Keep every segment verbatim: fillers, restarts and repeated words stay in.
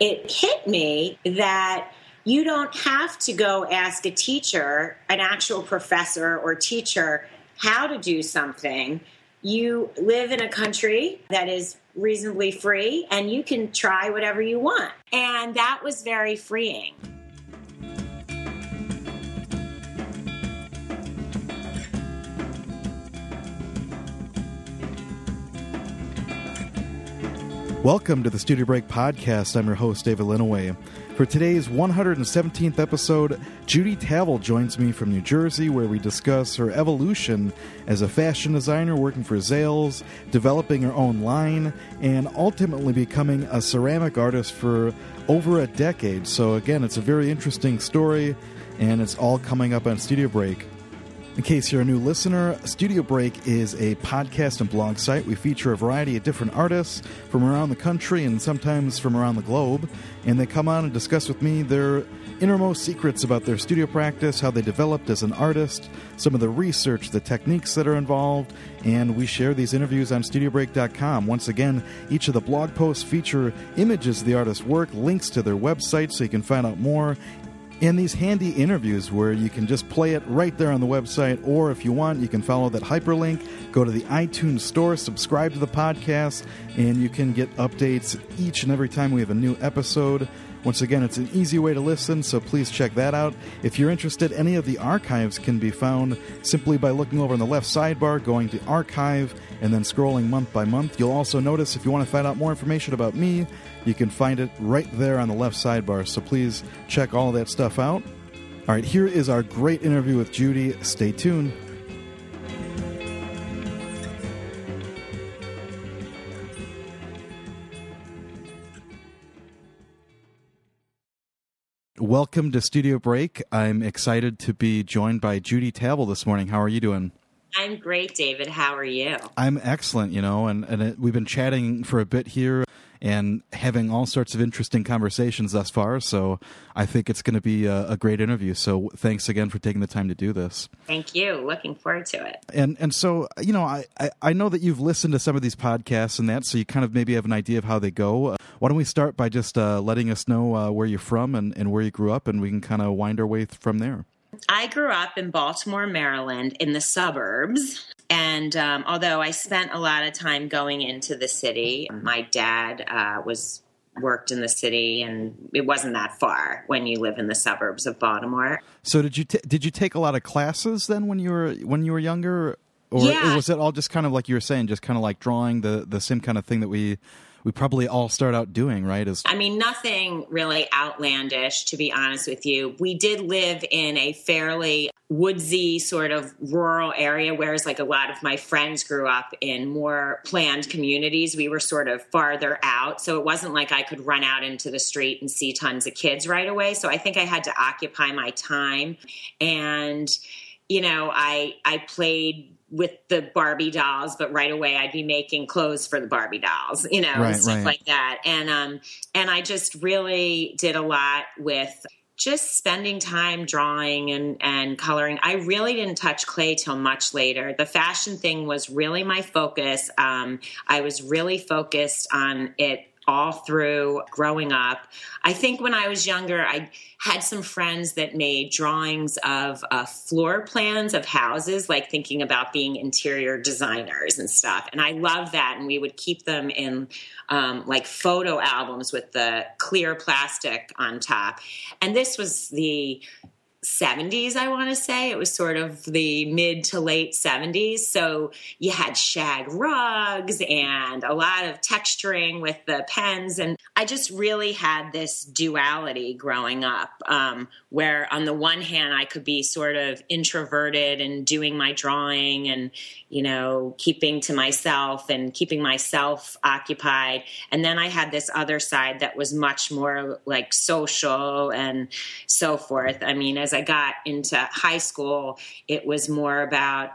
it hit me that you don't have to go ask a teacher, an actual professor or teacher, how to do something. You live in a country that is reasonably free, and you can try whatever you want. And that was very freeing. Welcome to the Studio Break Podcast. I'm your host, David Linaway. For today's one hundred seventeenth episode, Judy Tabel joins me from New Jersey, where we discuss her evolution as a fashion designer working for Zales, developing her own line, and ultimately becoming a ceramic artist for over a decade. So again, it's a very interesting story, and it's all coming up on Studio Break. In case you're a new listener, Studio Break is a podcast and blog site. We feature a variety of different artists from around the country and sometimes from around the globe, and they come on and discuss with me their innermost secrets about their studio practice, how they developed as an artist, some of the research, the techniques that are involved, and we share these interviews on Studio Break dot com. Once again, each of the blog posts feature images of the artist's work, links to their website so you can find out more, and these handy interviews where you can just play it right there on the website, or if you want, you can follow that hyperlink, go to the iTunes store, subscribe to the podcast, and you can get updates each and every time we have a new episode. Once again, it's an easy way to listen, so please check that out. If you're interested, any of the archives can be found simply by looking over on the left sidebar, going to Archive, and then scrolling month by month. You'll also notice if you want to find out more information about me, you can find it right there on the left sidebar, so please check all that stuff out. All right, here is our great interview with Judy. Stay tuned. Welcome to Studio Break. I'm excited to be joined by Judy Tabel this morning. How are you doing? I'm great, David. How are you? I'm excellent, you know, and, and it, we've been chatting for a bit here and having all sorts of interesting conversations thus far, so I think it's going to be a, a great interview. So thanks again for taking the time to do this. Thank you. Looking forward to it. And and so, you know, I, I, I know that you've listened to some of these podcasts and that, so you kind of maybe have an idea of how they go. Uh, why don't we start by just uh, letting us know uh, where you're from and, and where you grew up, and we can kind of wind our way th- from there. I grew up in Baltimore, Maryland, in the suburbs. And um, although I spent a lot of time going into the city, my dad uh, was worked in the city, and it wasn't that far when you live in the suburbs of Baltimore. So did you t- did you take a lot of classes then when you were when you were younger, or, yeah. or was it all just kind of like you were saying, just kind of like drawing, the the same kind of thing that we? We probably all start out doing, right? As- I mean, nothing really outlandish, to be honest with you. We did live in a fairly woodsy sort of rural area, whereas like a lot of my friends grew up in more planned communities. We were sort of farther out. So it wasn't like I could run out into the street and see tons of kids right away. So I think I had to occupy my time. And, you know, I I played with the Barbie dolls, but right away I'd be making clothes for the Barbie dolls, you know, right, and stuff right. like that. And, um, and I just really did a lot with just spending time drawing and, and coloring. I really didn't touch clay till much later. The fashion thing was really my focus. Um, I was really focused on it all through growing up. I think when I was younger, I had some friends that made drawings of uh, floor plans of houses, like thinking about being interior designers and stuff. And I love that. And we would keep them in um, like photo albums with the clear plastic on top. And this was the seventies, I want to say. It was sort of the mid to late seventies. So you had shag rugs and a lot of texturing with the pens. And I just really had this duality growing up, um, where on the one hand, I could be sort of introverted and doing my drawing and, you know, keeping to myself and keeping myself occupied. And then I had this other side that was much more like social and so forth. I mean, as I got into high school, it was more about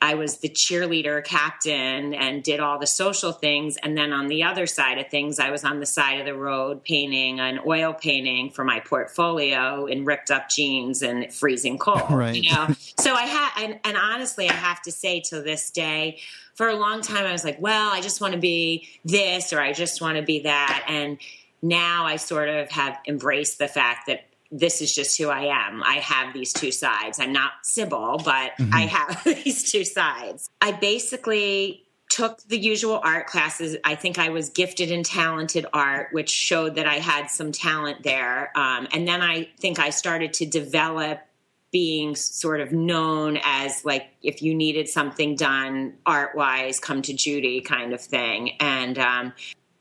I was the cheerleader captain and did all the social things. And then on the other side of things, I was on the side of the road painting an oil painting for my portfolio in ripped up jeans and freezing cold, right. you know? So I had, and, and honestly, I have to say to this day, for a long time, I was like, well, I just want to be this, or I just want to be that. And now I sort of have embraced the fact that this is just who I am. I have these two sides. I'm not Sybil, but mm-hmm. I have these two sides. I basically took the usual art classes. I think I was gifted in talented art, which showed that I had some talent there. Um, and then I think I started to develop being sort of known as, like, if you needed something done art-wise, come to Judy kind of thing. And um,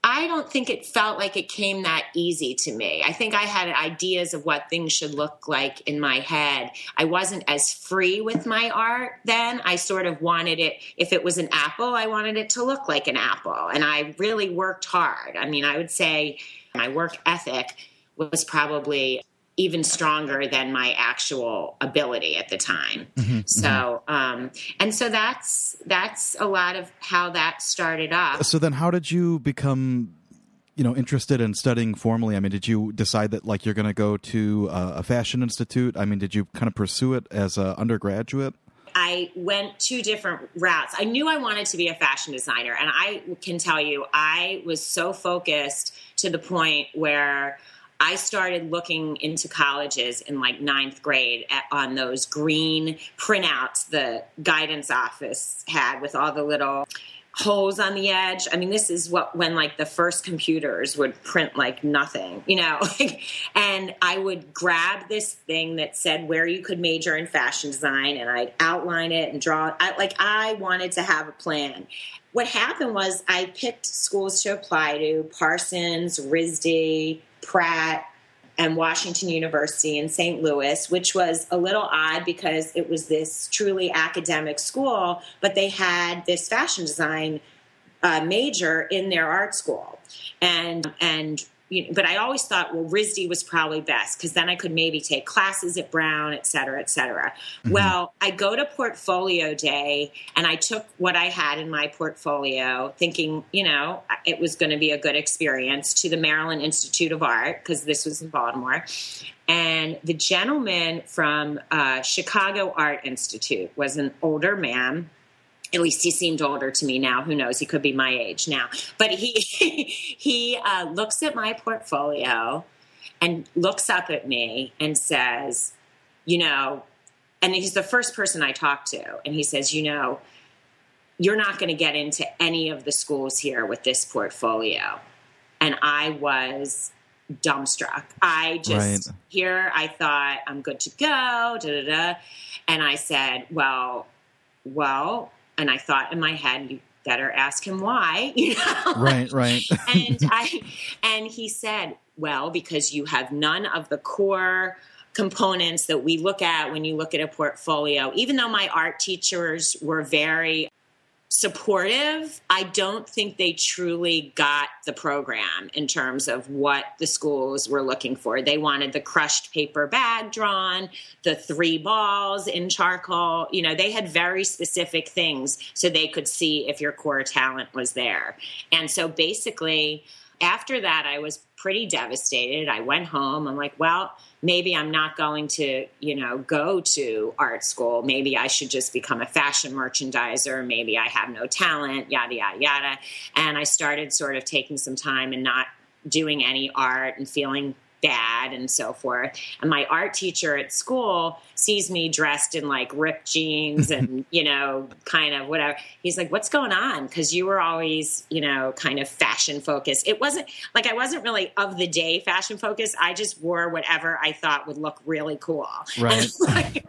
I don't think it felt like it came that easy to me. I think I had ideas of what things should look like in my head. I wasn't as free with my art then. I sort of wanted it, if it was an apple, I wanted it to look like an apple. And I really worked hard. I mean, I would say my work ethic was probably even stronger than my actual ability at the time. Mm-hmm, so, mm-hmm. um, and so that's, that's a lot of how that started up. So then how did you become, you know, interested in studying formally? I mean, did you decide that, like, you're going to go to uh, a fashion institute? I mean, did you kind of pursue it as an undergraduate? I went two different routes. I knew I wanted to be a fashion designer. And I can tell you, I was so focused to the point where I started looking into colleges in, like, ninth grade at, on those green printouts the guidance office had with all the little holes on the edge. I mean, this is what when, like, the first computers would print like nothing, you know. And I would grab this thing that said where you could major in fashion design, and I'd outline it and draw it. I, like, I wanted to have a plan. What happened was I picked schools to apply to: Parsons, R I S D, Pratt, and Washington University in Saint Louis, which was a little odd because it was this truly academic school, but they had this fashion design uh, major in their art school. And, and, you know, but I always thought, well, R I S D was probably best because then I could maybe take classes at Brown, et cetera, et cetera. Mm-hmm. Well, I go to portfolio day and I took what I had in my portfolio thinking, you know, it was going to be a good experience, to the Maryland Institute of Art because this was in Baltimore. And the gentleman from uh, Chicago Art Institute was an older man. At least he seemed older to me now. Who knows? He could be my age now. But he he uh, looks at my portfolio and looks up at me and says, you know, and he's the first person I talked to. And he says, you know, you're not going to get into any of the schools here with this portfolio. And I was dumbstruck. I just, right. here I thought, I'm good to go, da da da. And I said, well, well, and I thought in my head, you better ask him why, you know? Right, right. and I, and he said, well, because you have none of the core components that we look at when you look at a portfolio. Even though my art teachers were very supportive, I don't think they truly got the program in terms of what the schools were looking for. They wanted the crushed paper bag drawn, the three balls in charcoal. You know, they had very specific things so they could see if your core talent was there. And so basically, after that, I was pretty devastated. I went home. I'm like, well, maybe I'm not going to, you know, go to art school. Maybe I should just become a fashion merchandiser. Maybe I have no talent, yada, yada, yada. And I started sort of taking some time and not doing any art and feeling bad and so forth. And my art teacher at school sees me dressed in, like, ripped jeans and, you know, kind of whatever. He's like, what's going on? Because you were always, you know, kind of fashion focused. It wasn't like I wasn't really of the day fashion focused. I just wore whatever I thought would look really cool. Right. And, like,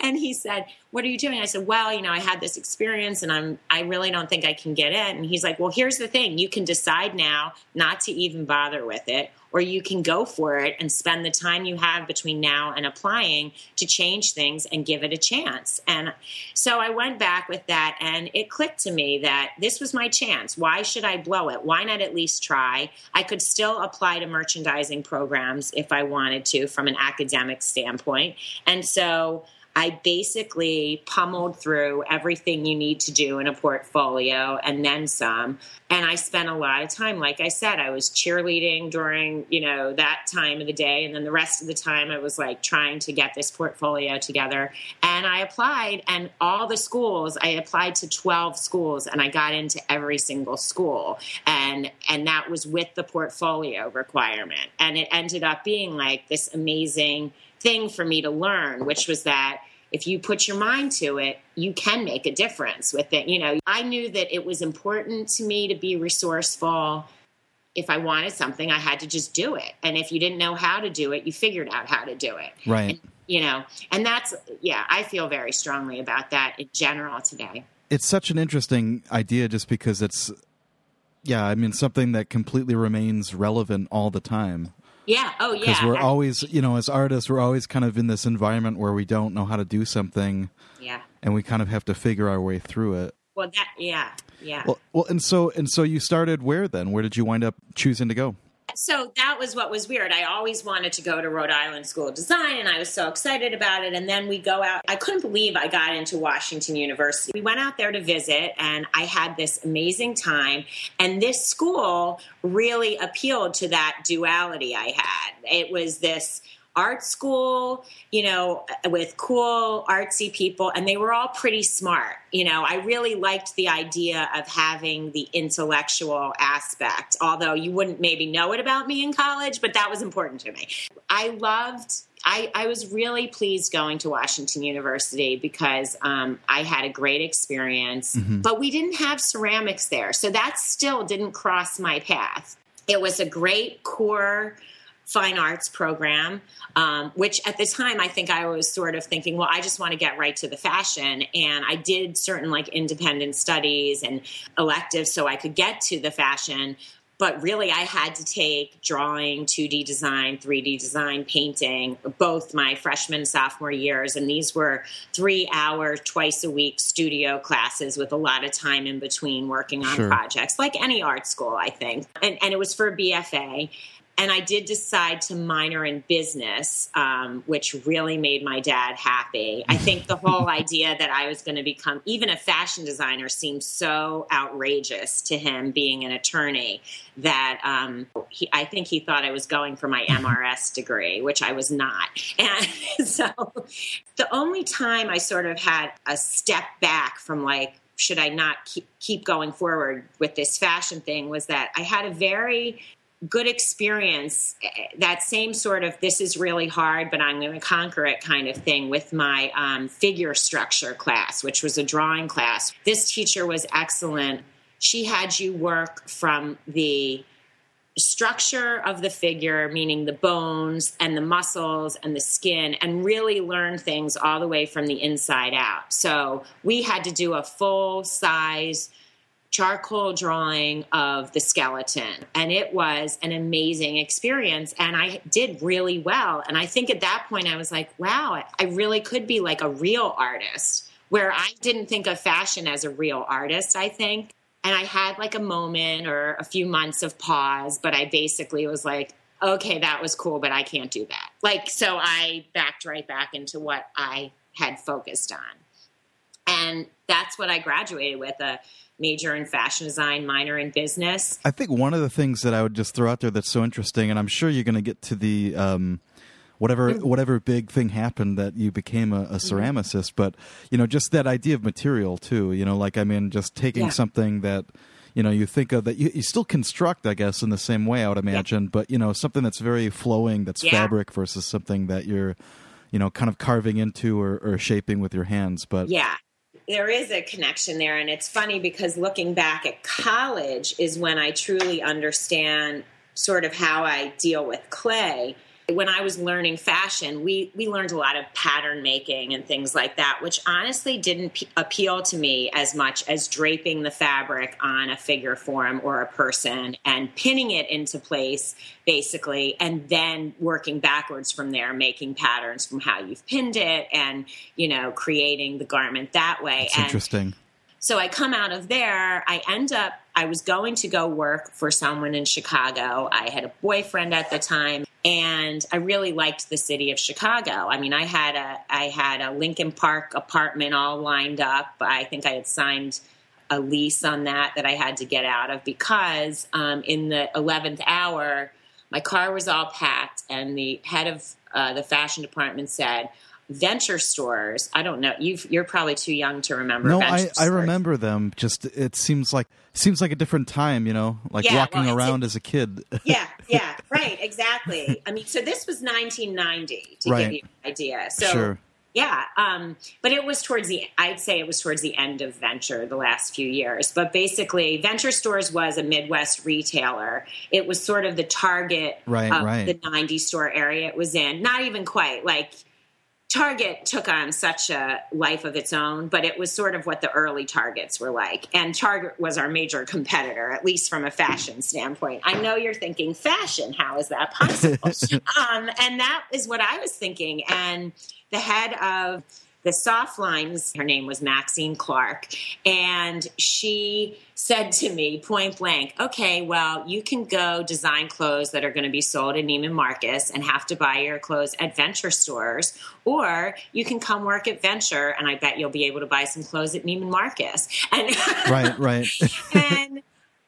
and he said, what are you doing? I said, well, you know, I had this experience and I'm, I really don't think I can get in. And he's like, well, here's the thing. You can decide now not to even bother with it, or you can go for it and spend the time you have between now and applying to change things and give it a chance. And so I went back with that, and it clicked to me that this was my chance. Why should I blow it? Why not at least try? I could still apply to merchandising programs if I wanted to from an academic standpoint. And so I basically pummeled through everything you need to do in a portfolio and then some. And I spent a lot of time, like I said, I was cheerleading during, you know, that time of the day. And then the rest of the time I was like trying to get this portfolio together. And I applied, and all the schools, I applied to twelve schools, and I got into every single school. And, and that was with the portfolio requirement. And it ended up being like this amazing thing for me to learn, which was that if you put your mind to it, you can make a difference with it. You know, I knew that it was important to me to be resourceful. If I wanted something, I had to just do it. And if you didn't know how to do it, you figured out how to do it. Right. And, you know, and that's, yeah, I feel very strongly about that in general today. It's such an interesting idea just because it's, yeah, I mean, something that completely remains relevant all the time. Yeah. Oh, yeah. Because we're always, you know, as artists, we're always kind of in this environment where we don't know how to do something. Yeah. And we kind of have to figure our way through it. Well, that, yeah, yeah. Well, well, and so, and so you started where then? Where did you wind up choosing to go? So that was what was weird. I always wanted to go to Rhode Island School of Design, and I was so excited about it. And then we go out. I couldn't believe I got into Washington University. We went out there to visit, and I had this amazing time. And this school really appealed to that duality I had. It was this art school, you know, with cool artsy people, and they were all pretty smart. You know, I really liked the idea of having the intellectual aspect, although you wouldn't maybe know it about me in college, but that was important to me. I loved, I, I was really pleased going to Washington University because um, I had a great experience, mm-hmm. but we didn't have ceramics there. So that still didn't cross my path. It was a great core fine arts program, um, which at the time I think I was sort of thinking, well, I just want to get right to the fashion. And I did certain like independent studies and electives so I could get to the fashion. But really, I had to take drawing, two D design, three D design, painting, both my freshman, sophomore years. And these were three-hour, twice-a-week studio classes with a lot of time in between working on sure. projects, like any art school, I think. And, and it was for B F A. And I did decide to minor in business, um, which really made my dad happy. I think the whole idea that I was going to become even a fashion designer seemed so outrageous to him, being an attorney, that um, he, I think he thought I was going for my M R S degree, which I was not. And so the only time I sort of had a step back from like, should I not keep, keep going forward with this fashion thing was that I had a very good experience, that same sort of this is really hard, but I'm going to conquer it kind of thing with my um, figure structure class, which was a drawing class. This teacher was excellent. She had you work from the structure of the figure, meaning the bones and the muscles and the skin, and really learn things all the way from the inside out. So we had to do a full size charcoal drawing of the skeleton. And it was an amazing experience. And I did really well. And I think at that point I was like, wow, I really could be like a real artist, where I didn't think of fashion as a real artist, I think. And I had like a moment or a few months of pause, but I basically was like, okay, that was cool, but I can't do that. Like, so I backed right back into what I had focused on. And that's what I graduated with, a major in fashion design, minor in business. I think one of the things that I would just throw out there that's so interesting, and I'm sure you're going to get to the um, whatever whatever big thing happened that you became a, a ceramicist, but, you know, just that idea of material too, you know, like, I mean, just taking yeah. something that, you know, you think of that you, you still construct, I guess, in the same way, I would imagine, yeah. but, you know, something that's very flowing, that's yeah. fabric versus something that you're, you know, kind of carving into or, or shaping with your hands. But yeah. There is a connection there, and it's funny because looking back at college is when I truly understand sort of how I deal with clay. When I was learning fashion, we, we learned a lot of pattern making and things like that, which honestly didn't p- appeal to me as much as draping the fabric on a figure form or a person and pinning it into place, basically, and then working backwards from there, making patterns from how you've pinned it and, you know, creating the garment that way. That's and interesting. So I come out of there, I end up, I was going to go work for someone in Chicago. I had a boyfriend at the time. And I really liked the city of Chicago. I mean, I had a I had a Lincoln Park apartment all lined up. I think I had signed a lease on that that I had to get out of because um, in the eleventh hour, my car was all packed, and the head of uh, the fashion department said, Venture Stores, I don't know, you've, you're probably too young to remember. No, Venture I, Stores. I remember them. Just it seems like seems like a different time, you know, like yeah, walking well, around as a kid. Yeah, yeah, right, exactly. I mean, so this was nineteen ninety, to right. give you an idea. So, sure. Yeah, um, but it was towards the, I'd say it was towards the end of Venture the last few years. But basically, Venture Stores was a Midwest retailer. It was sort of the Target right, of right. the ninety store area it was in. Not even quite. Like, Target took on such a life of its own, but it was sort of what the early Targets were like. And Target was our major competitor, at least from a fashion standpoint. I know you're thinking, fashion, how is that possible? um, and that is what I was thinking. And the head of the soft lines, her name was Maxine Clark, and she said to me point blank, okay, well, you can go design clothes that are going to be sold at Neiman Marcus and have to buy your clothes at Venture Stores, or you can come work at Venture, and I bet you'll be able to buy some clothes at Neiman Marcus. And right, right. and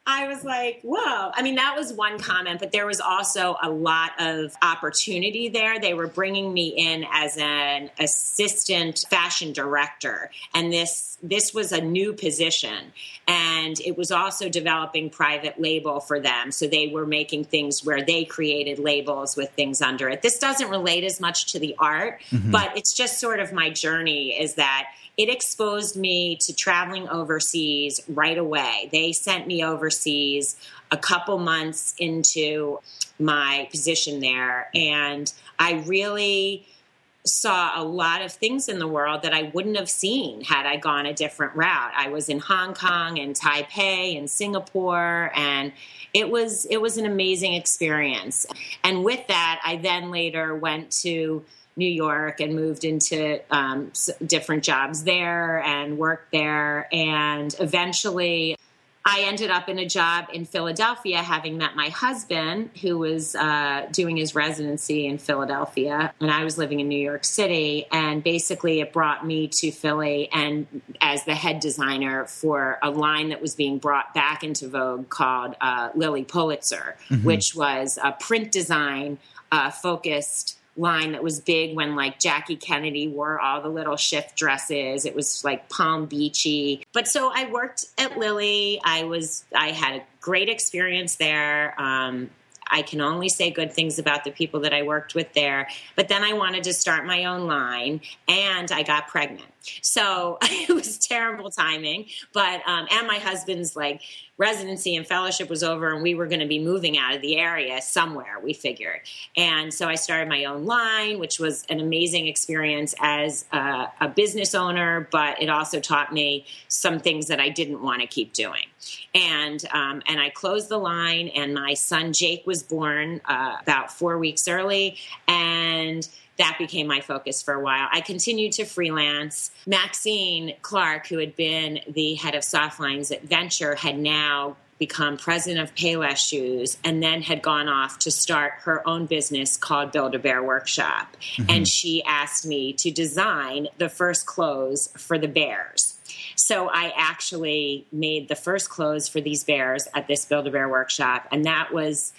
I was like, whoa. I mean, that was one comment, but there was also a lot of opportunity there. They were bringing me in as an assistant fashion director, and this this was a new position. And it was also developing private label for them. So they were making things where they created labels with things under it. This doesn't relate as much to the art, mm-hmm. but it's just sort of my journey is that it exposed me to traveling overseas right away. They sent me overseas a couple months into my position there, and I really saw a lot of things in the world that I wouldn't have seen had I gone a different route. I was in Hong Kong and Taipei and Singapore, and it was it was an amazing experience. And with that, I then later went to New York and moved into um, different jobs there and worked there. And eventually I ended up in a job in Philadelphia, having met my husband, who was uh, doing his residency in Philadelphia. And I was living in New York City. And basically it brought me to Philly and as the head designer for a line that was being brought back into vogue called uh, Lily Pulitzer, mm-hmm. which was a print design uh, focused line that was big when like Jackie Kennedy wore all the little shift dresses. It was like Palm Beachy. But so I worked at Lily. I was, I had a great experience there. Um, I can only say good things about the people that I worked with there. But then I wanted to start my own line, and I got pregnant. So it was terrible timing. But um, and my husband's like residency and fellowship was over, and we were going to be moving out of the area somewhere, we figured. And so I started my own line, which was an amazing experience as a, a business owner, but it also taught me some things that I didn't want to keep doing. And um, and I closed the line, and my son Jake was born uh, about four weeks early, and that became my focus for a while. I continued to freelance. Maxine Clark, who had been the head of Softlines at Venture, had now become president of Payless Shoes and then had gone off to start her own business called Build-A-Bear Workshop. Mm-hmm. And she asked me to design the first clothes for the bears. So I actually made the first clothes for these bears at this Build-A-Bear Workshop, and that was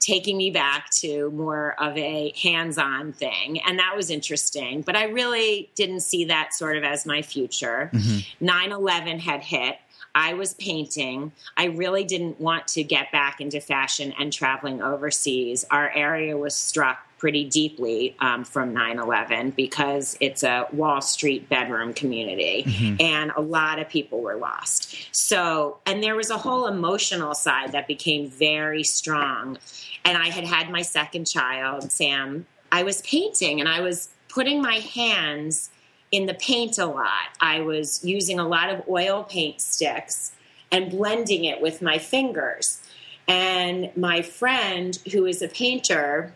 taking me back to more of a hands-on thing. And that was interesting, but I really didn't see that sort of as my future. Mm-hmm. nine eleven had hit. I was painting. I really didn't want to get back into fashion and traveling overseas. Our area was struck pretty deeply um, from nine eleven because it's a Wall Street bedroom community, mm-hmm. and a lot of people were lost. So, and there was a whole emotional side that became very strong. And I had had my second child, Sam. I was painting, and I was putting my hands in the paint a lot. I was using a lot of oil paint sticks and blending it with my fingers. And my friend, who is a painter,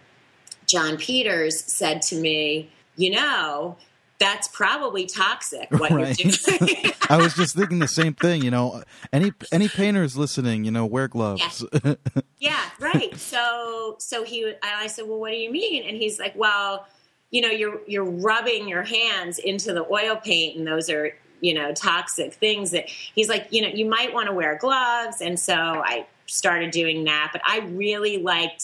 John Peters, said to me, you know, that's probably toxic, what right. you're doing. I was just thinking the same thing, you know. Any any painters listening, you know, wear gloves. Yeah, yeah right. So so he, I said, well, what do you mean? And he's like, well, you know, you're you're rubbing your hands into the oil paint, and those are, you know, toxic things that he's like, you know, you might want to wear gloves. And so I started doing that, but I really liked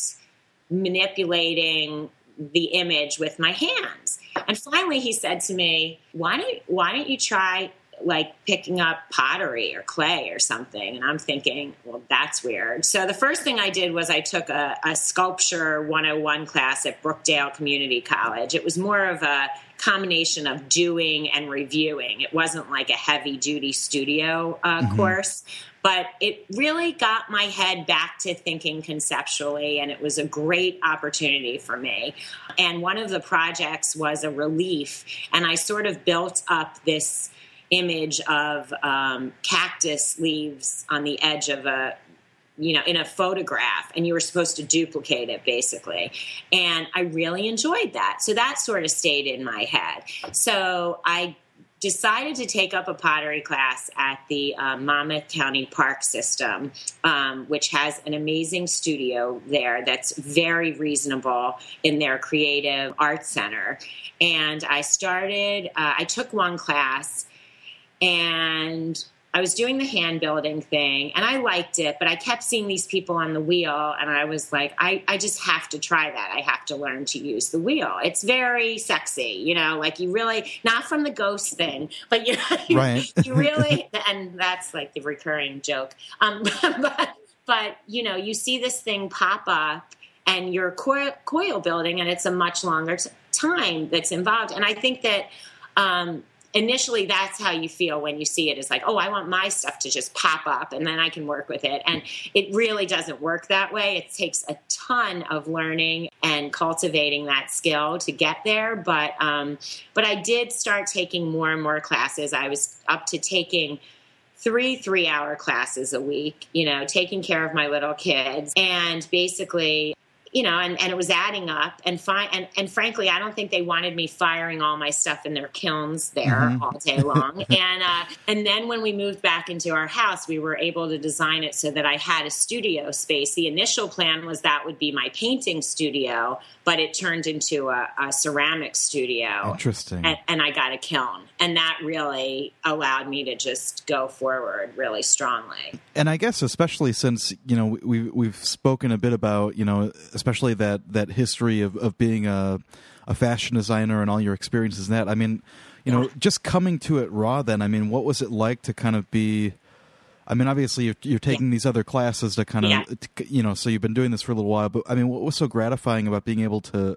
manipulating the image with my hands. And finally he said to me, why don't, why don't you try like picking up pottery or clay or something? And I'm thinking, well, that's weird. So the first thing I did was I took a, a sculpture one oh one class at Brookdale Community College. It was more of a combination of doing and reviewing. It wasn't like a heavy duty studio uh, mm-hmm. course, but it really got my head back to thinking conceptually. And it was a great opportunity for me. And one of the projects was a relief. And I sort of built up this image of um, cactus leaves on the edge of a, you know, in a photograph, and you were supposed to duplicate it basically. And I really enjoyed that. So that sort of stayed in my head. So I decided to take up a pottery class at the uh, Monmouth County Park System, um, which has an amazing studio there that's very reasonable in their creative arts center. And I started, uh, I took one class, and I was doing the hand building thing, and I liked it, but I kept seeing these people on the wheel, and I was like, I, I just have to try that. I have to learn to use the wheel. It's very sexy, you know, like you really, not from the ghost thing, but you know, you, right. you really, and that's like the recurring joke. Um, but, but, you know, you see this thing pop up and you're coil, coil building, and it's a much longer t- time that's involved. And I think that, um, initially, that's how you feel when you see it. It's like, oh, I want my stuff to just pop up and then I can work with it. And it really doesn't work that way. It takes a ton of learning and cultivating that skill to get there. But um, but I did start taking more and more classes. I was up to taking three three-hour classes a week, you know, taking care of my little kids. And basically, you know, and, and it was adding up and fine. And, and frankly, I don't think they wanted me firing all my stuff in their kilns there mm-hmm. all day long. and, uh, and then when we moved back into our house, we were able to design it so that I had a studio space. The initial plan was that would be my painting studio, but it turned into a, a ceramic studio. Interesting. And, and I got a kiln, and that really allowed me to just go forward really strongly. And I guess, especially since, you know, we, we've spoken a bit about, you know, especially that, that history of, of being a, a fashion designer and all your experiences in that. I mean, you know, just coming to it raw then, I mean, what was it like to kind of be, I mean, obviously you're, you're taking yeah. these other classes to kind of, yeah. to, you know, so you've been doing this for a little while, but I mean, what was so gratifying about being able to,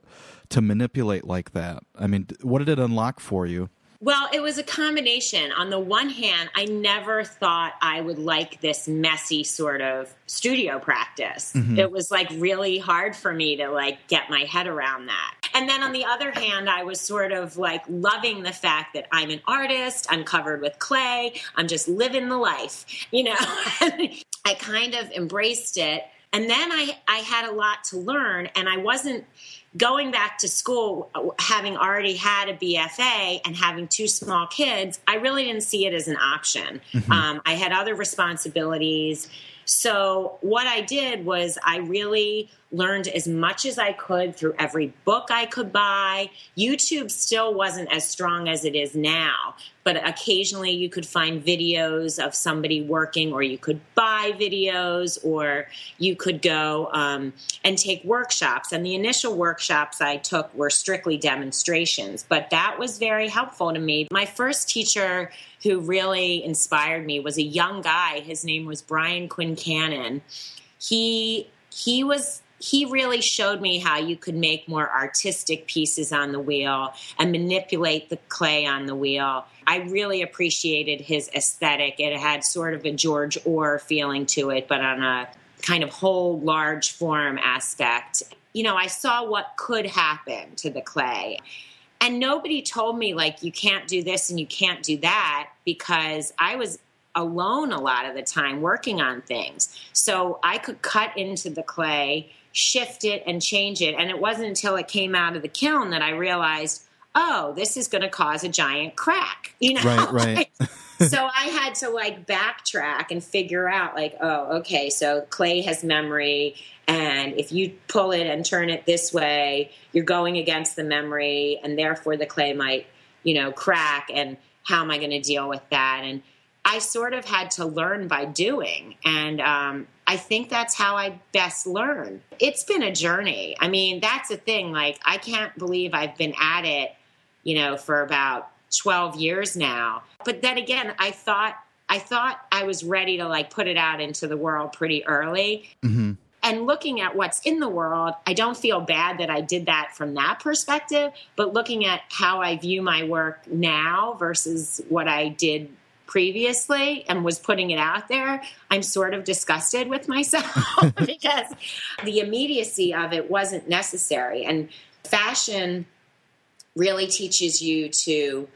to manipulate like that? I mean, what did it unlock for you? Well, it was a combination. On the one hand, I never thought I would like this messy sort of studio practice. Mm-hmm. It was like really hard for me to like get my head around that. And then on the other hand, I was sort of like loving the fact that I'm an artist, I'm covered with clay, I'm just living the life, you know. I kind of embraced it. And then I, I had a lot to learn, and I wasn't going back to school, having already had a B F A and having two small kids. I really didn't see it as an option. Mm-hmm. Um, I had other responsibilities. So what I did was I really learned as much as I could through every book I could buy. YouTube still wasn't as strong as it is now, but occasionally you could find videos of somebody working, or you could buy videos, or you could go um, and take workshops. And the initial workshops I took were strictly demonstrations, but that was very helpful to me. My first teacher who really inspired me was a young guy. His name was Brian Quincannon. He... He was, he really showed me how you could make more artistic pieces on the wheel and manipulate the clay on the wheel. I really appreciated his aesthetic. It had sort of a George Ohr feeling to it, but on a kind of whole large form aspect. You know, I saw what could happen to the clay. And nobody told me, like, you can't do this and you can't do that, because I was alone a lot of the time working on things. So I could cut into the clay, shift it and change it. And it wasn't until it came out of the kiln that I realized, oh, this is going to cause a giant crack, you know? Right, right. So I had to like backtrack and figure out like, oh, okay, so clay has memory, and if you pull it and turn it this way, you're going against the memory, and therefore the clay might, you know, crack, and how am I going to deal with that? And I sort of had to learn by doing, and um, I think that's how I best learn. It's been a journey. I mean, that's the thing. Like, I can't believe I've been at it, you know, for about twelve years now. But then again, I thought I thought I was ready to like put it out into the world pretty early. Mm-hmm. And looking at what's in the world, I don't feel bad that I did that from that perspective. But looking at how I view my work now versus what I did previously and was putting it out there, I'm sort of disgusted with myself because the immediacy of it wasn't necessary. And fashion really teaches you to,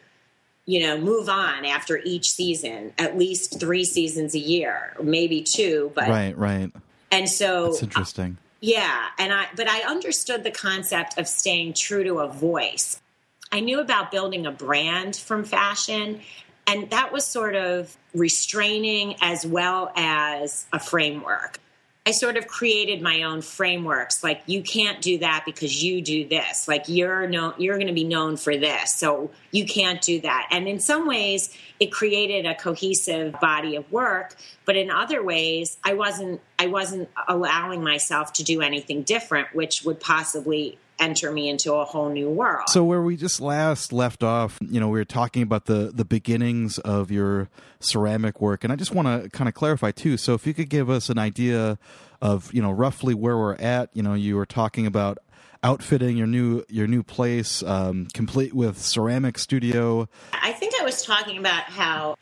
you know, move on after each season, at least three seasons a year, maybe two. But right, right. And so it's interesting. I, yeah. And I, but I understood the concept of staying true to a voice. I knew about building a brand from fashion, and that was sort of restraining as well as a framework. I sort of created my own frameworks. Like, you can't do that because you do this. Like, you're no, you're going to be known for this, so you can't do that. And in some ways, it created a cohesive body of work. But in other ways, I wasn't. I wasn't allowing myself to do anything different, which would possibly enter me into a whole new world. So where we just last left off, you know, we were talking about the, the beginnings of your ceramic work. And I just want to kind of clarify too. So if you could give us an idea of, you know, roughly where we're at, you know, you were talking about outfitting your new, your new place, um, complete with ceramic studio. I think I was talking about how,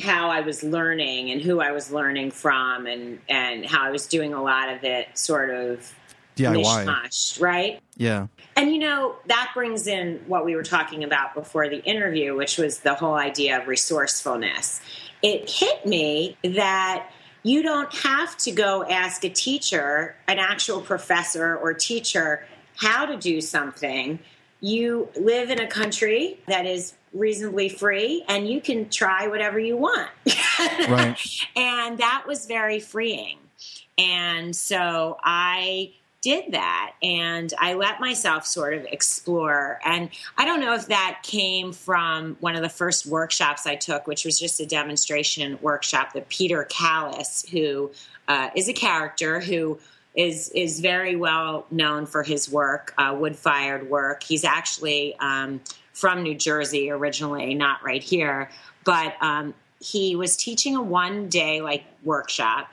how I was learning and who I was learning from, and, and how I was doing a lot of it sort of D I Y, right? Yeah. And, you know, that brings in what we were talking about before the interview, which was the whole idea of resourcefulness. It hit me that you don't have to go ask a teacher, an actual professor or teacher, how to do something. You live in a country that is reasonably free, and you can try whatever you want. Right. And that was very freeing. And so I did that, and I let myself sort of explore. And I don't know if that came from one of the first workshops I took, which was just a demonstration workshop that Peter Callis, who uh, is a character who is is very well known for his work, uh, wood-fired work. He's actually um, from New Jersey originally, not right here. But um, he was teaching a one-day like workshop.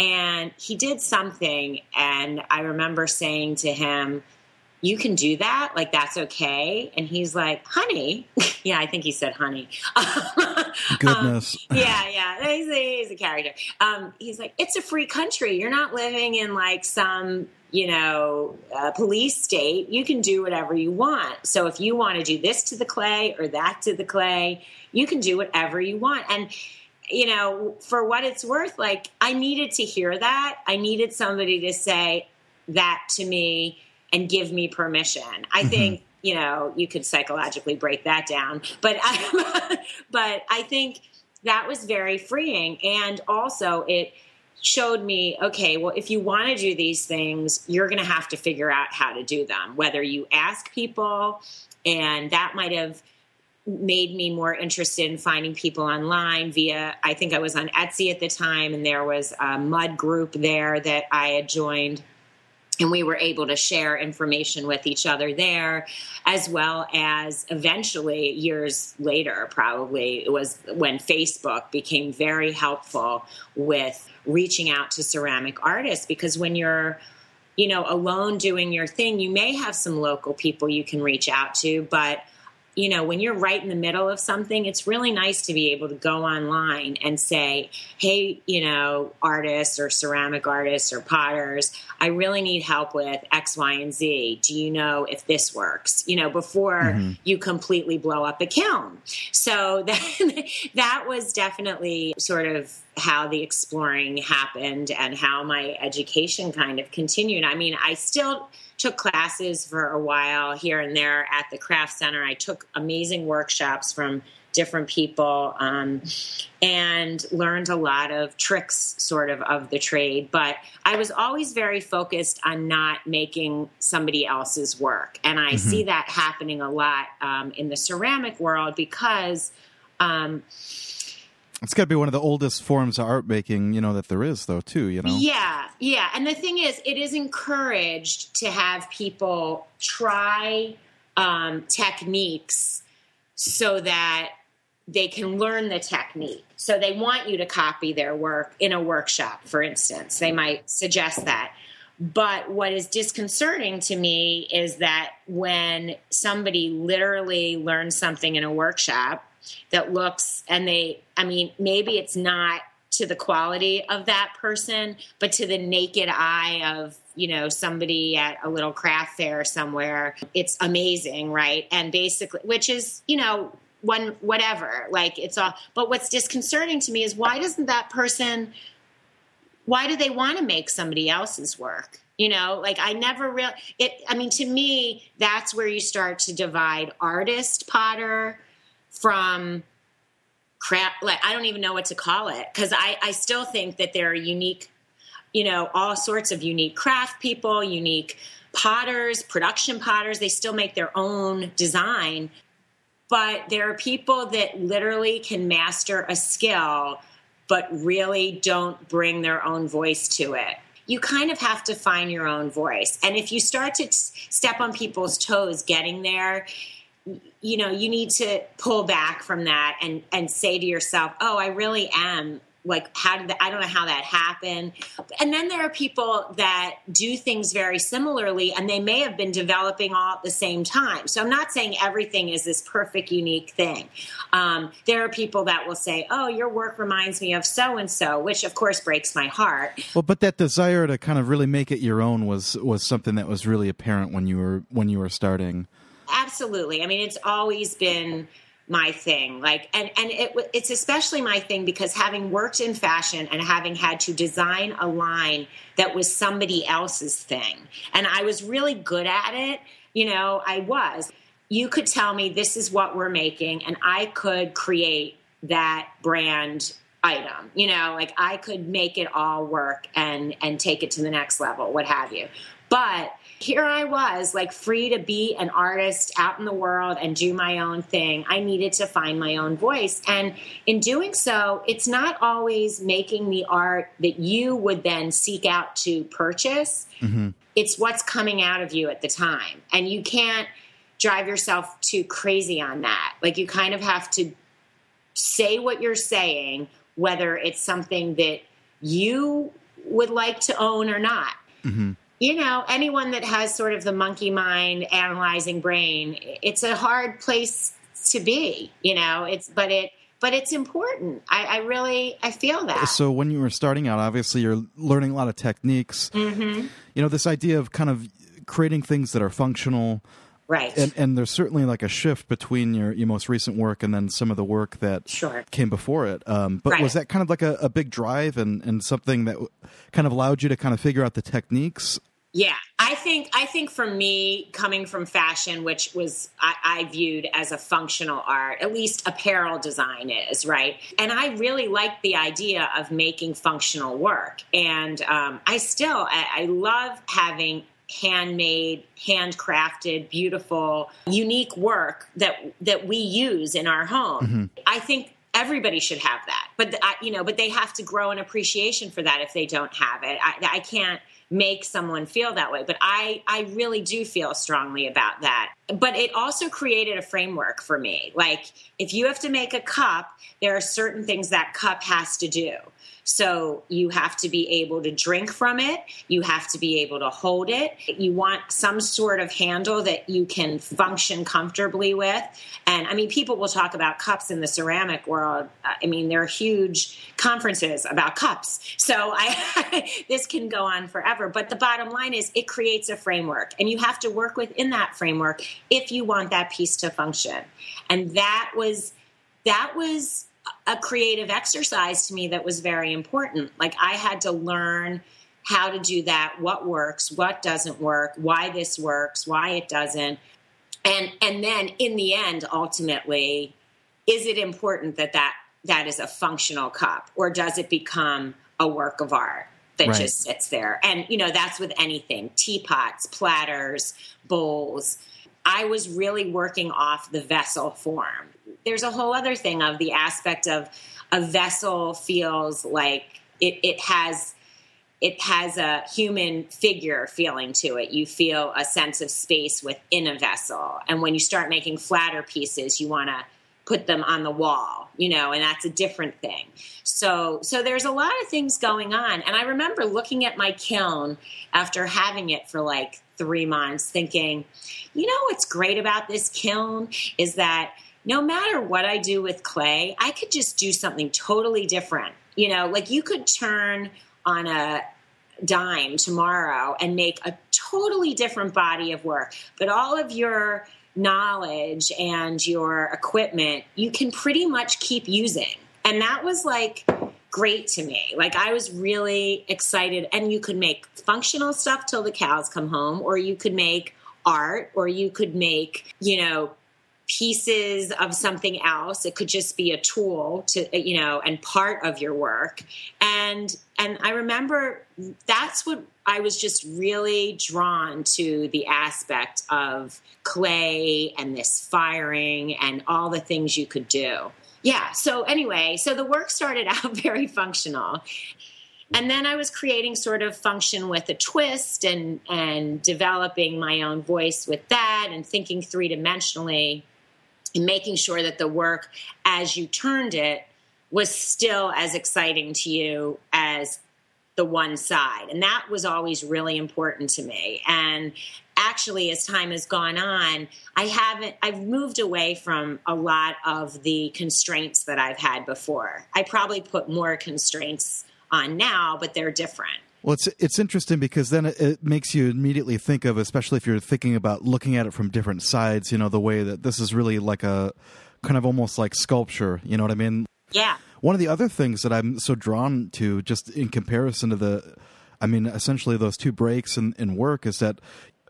And he did something, and I remember saying to him, you can do that? Like, that's okay? And he's like, honey. Yeah, I think he said honey. Goodness. Um, yeah, yeah. He's a, he's a character. Um, he's like, it's a free country. You're not living in, like, some, you know, uh, police state. You can do whatever you want. So if you want to do this to the clay or that to the clay, you can do whatever you want. And you know, for what it's worth, like, I needed to hear that. I needed somebody to say that to me and give me permission. I mm-hmm. think, you know, you could psychologically break that down. But I, but I think that was very freeing. And also it showed me, okay, well, if you want to do these things, you're going to have to figure out how to do them, whether you ask people. And that might have made me more interested in finding people online via, I think I was on Etsy at the time, and there was a mud group there that I had joined, and we were able to share information with each other there, as well as eventually years later, probably it was when Facebook became very helpful with reaching out to ceramic artists, because when you're, you know, alone doing your thing, you may have some local people you can reach out to, but you know, when you're right in the middle of something, it's really nice to be able to go online and say, hey, you know, artists or ceramic artists or potters, I really need help with X, Y, and Z. Do you know if this works? You know, before mm-hmm. you completely blow up a kiln. So that, that was definitely sort of how the exploring happened and how my education kind of continued. I mean, I still took classes for a while here and there at the Craft Center. I took amazing workshops from different people, um, and learned a lot of tricks sort of of the trade. But I was always very focused on not making somebody else's work. And I mm-hmm. see that happening a lot um, in the ceramic world because um, it's got to be one of the oldest forms of art making, you know, that there is, though, too, you know? Yeah, yeah. And the thing is, it is encouraged to have people try um, techniques so that they can learn the technique. So they want you to copy their work in a workshop, for instance. They might suggest that. But what is disconcerting to me is that when somebody literally learns something in a workshop that looks, and they, I mean, maybe it's not to the quality of that person, but to the naked eye of, you know, somebody at a little craft fair somewhere, it's amazing, right? And basically, which is, you know, one, whatever, like it's all, but what's disconcerting to me is why doesn't that person, why do they want to make somebody else's work? You know, like I never really, it, I mean, to me, that's where you start to divide artist potter from crap, like I don't even know what to call it, because I, I still think that there are unique, you know, all sorts of unique craft people, unique potters, production potters. They still make their own design. But there are people that literally can master a skill, but really don't bring their own voice to it. You kind of have to find your own voice. And if you start to step on people's toes getting there, you know, you need to pull back from that and, and say to yourself, oh, I really am. Like, how did that, I don't know how that happened. And then there are people that do things very similarly, and they may have been developing all at the same time. So I'm not saying everything is this perfect, unique thing. Um, there are people that will say, oh, your work reminds me of so-and-so, which of course breaks my heart. Well, but that desire to kind of really make it your own was, was something that was really apparent when you were, when you were starting. Absolutely. I mean, it's always been my thing. Like, and, and it, it's especially my thing because having worked in fashion and having had to design a line that was somebody else's thing, and I was really good at it, you know, I was. You could tell me this is what we're making, and I could create that brand item, you know, like I could make it all work and, and take it to the next level, what have you. But here I was, like, free to be an artist out in the world and do my own thing. I needed to find my own voice. And in doing so, it's not always making the art that you would then seek out to purchase. Mm-hmm. It's what's coming out of you at the time. And you can't drive yourself too crazy on that. Like, you kind of have to say what you're saying, whether it's something that you would like to own or not. Mm-hmm. You know, anyone that has sort of the monkey mind, analyzing brain, it's a hard place to be, you know, it's, but it, but it's important. I, I really, I feel that. So when you were starting out, obviously you're learning a lot of techniques, mm-hmm. you know, this idea of kind of creating things that are functional. Right. And, and there's certainly like a shift between your, your most recent work and then some of the work that sure. came before it. Um, but right. was that kind of like a, a big drive and, and something that kind of allowed you to kind of figure out the techniques? Yeah, I think I think for me, coming from fashion, which was I, I viewed as a functional art, at least apparel design is, right? And I really liked the idea of making functional work. And um, I still, I, I love having handmade, handcrafted, beautiful, unique work that that we use in our home. Mm-hmm. I think everybody should have that. But, the, I, you know, but they have to grow an appreciation for that if they don't have it. I, I can't make someone feel that way. But I, I really do feel strongly about that. But it also created a framework for me. Like, if you have to make a cup, there are certain things that cup has to do. So you have to be able to drink from it. You have to be able to hold it. You want some sort of handle that you can function comfortably with. And I mean, people will talk about cups in the ceramic world. I mean, there are huge conferences about cups. So I, this can go on forever. But the bottom line is it creates a framework, and you have to work within that framework if you want that piece to function. And that was, that was, a creative exercise to me that was very important. Like, I had to learn how to do that, what works, what doesn't work, why this works, why it doesn't. And and then in the end, ultimately, is it important that that, that is a functional cup, or does it become a work of art that right. just sits there? And, you know, that's with anything, teapots, platters, bowls. I was really working off the vessel form. There's a whole other thing of the aspect of a vessel feels like it, it has... It has a human figure feeling to it. You feel a sense of space within a vessel. And when you start making flatter pieces, you want to put them on the wall, you know, and that's a different thing. So so there's a lot of things going on. And I remember looking at my kiln after having it for like three months thinking, you know, what's great about this kiln is that no matter what I do with clay, I could just do something totally different. You know, like you could turn on a dime tomorrow and make a totally different body of work. But all of your knowledge and your equipment, you can pretty much keep using. And that was like great to me. Like I was really excited. And you could make functional stuff till the cows come home, or you could make art, or you could make, you know, pieces of something else. It could just be a tool to, you know, and part of your work. And and I remember that's what I was just really drawn to, the aspect of clay and this firing and all the things you could do. Yeah. So anyway, so the work started out very functional. And then I was creating sort of function with a twist and and developing my own voice with that and thinking three-dimensionally. And making sure that the work as you turned it was still as exciting to you as the one side. And that was always really important to me. And actually, as time has gone on, I haven't, I've moved away from a lot of the constraints that I've had before. I probably put more constraints on now, but they're different. Well, it's it's interesting because then it, it makes you immediately think of, especially if you're thinking about looking at it from different sides, you know, the way that this is really like a kind of almost like sculpture, you know what I mean? Yeah. One of the other things that I'm so drawn to, just in comparison to the, I mean, essentially those two breaks in, in work is that,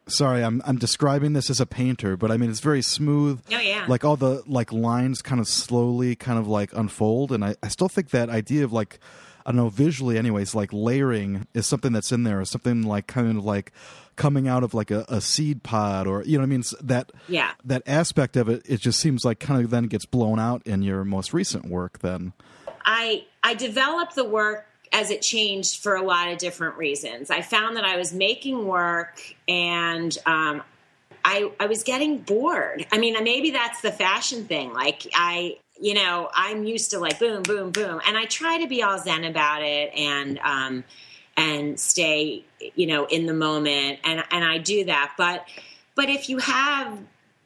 sorry, I'm I'm describing this as a painter, but I mean, it's very smooth. Oh, yeah. Like all the like lines kind of slowly kind of like unfold. And I, I still think that idea of like, I don't know, visually anyways, like layering is something that's in there, is something like kind of like coming out of like a, a seed pod, or, you know what I mean? That, yeah. that aspect of it, it just seems like kind of then gets blown out in your most recent work then. I, I developed the work as it changed for a lot of different reasons. I found that I was making work and, um, I, I was getting bored. I mean, maybe that's the fashion thing. Like I, you know, I'm used to like, boom, boom, boom. And I try to be all zen about it and, um, and stay, you know, in the moment. And, and I do that. But, but if you have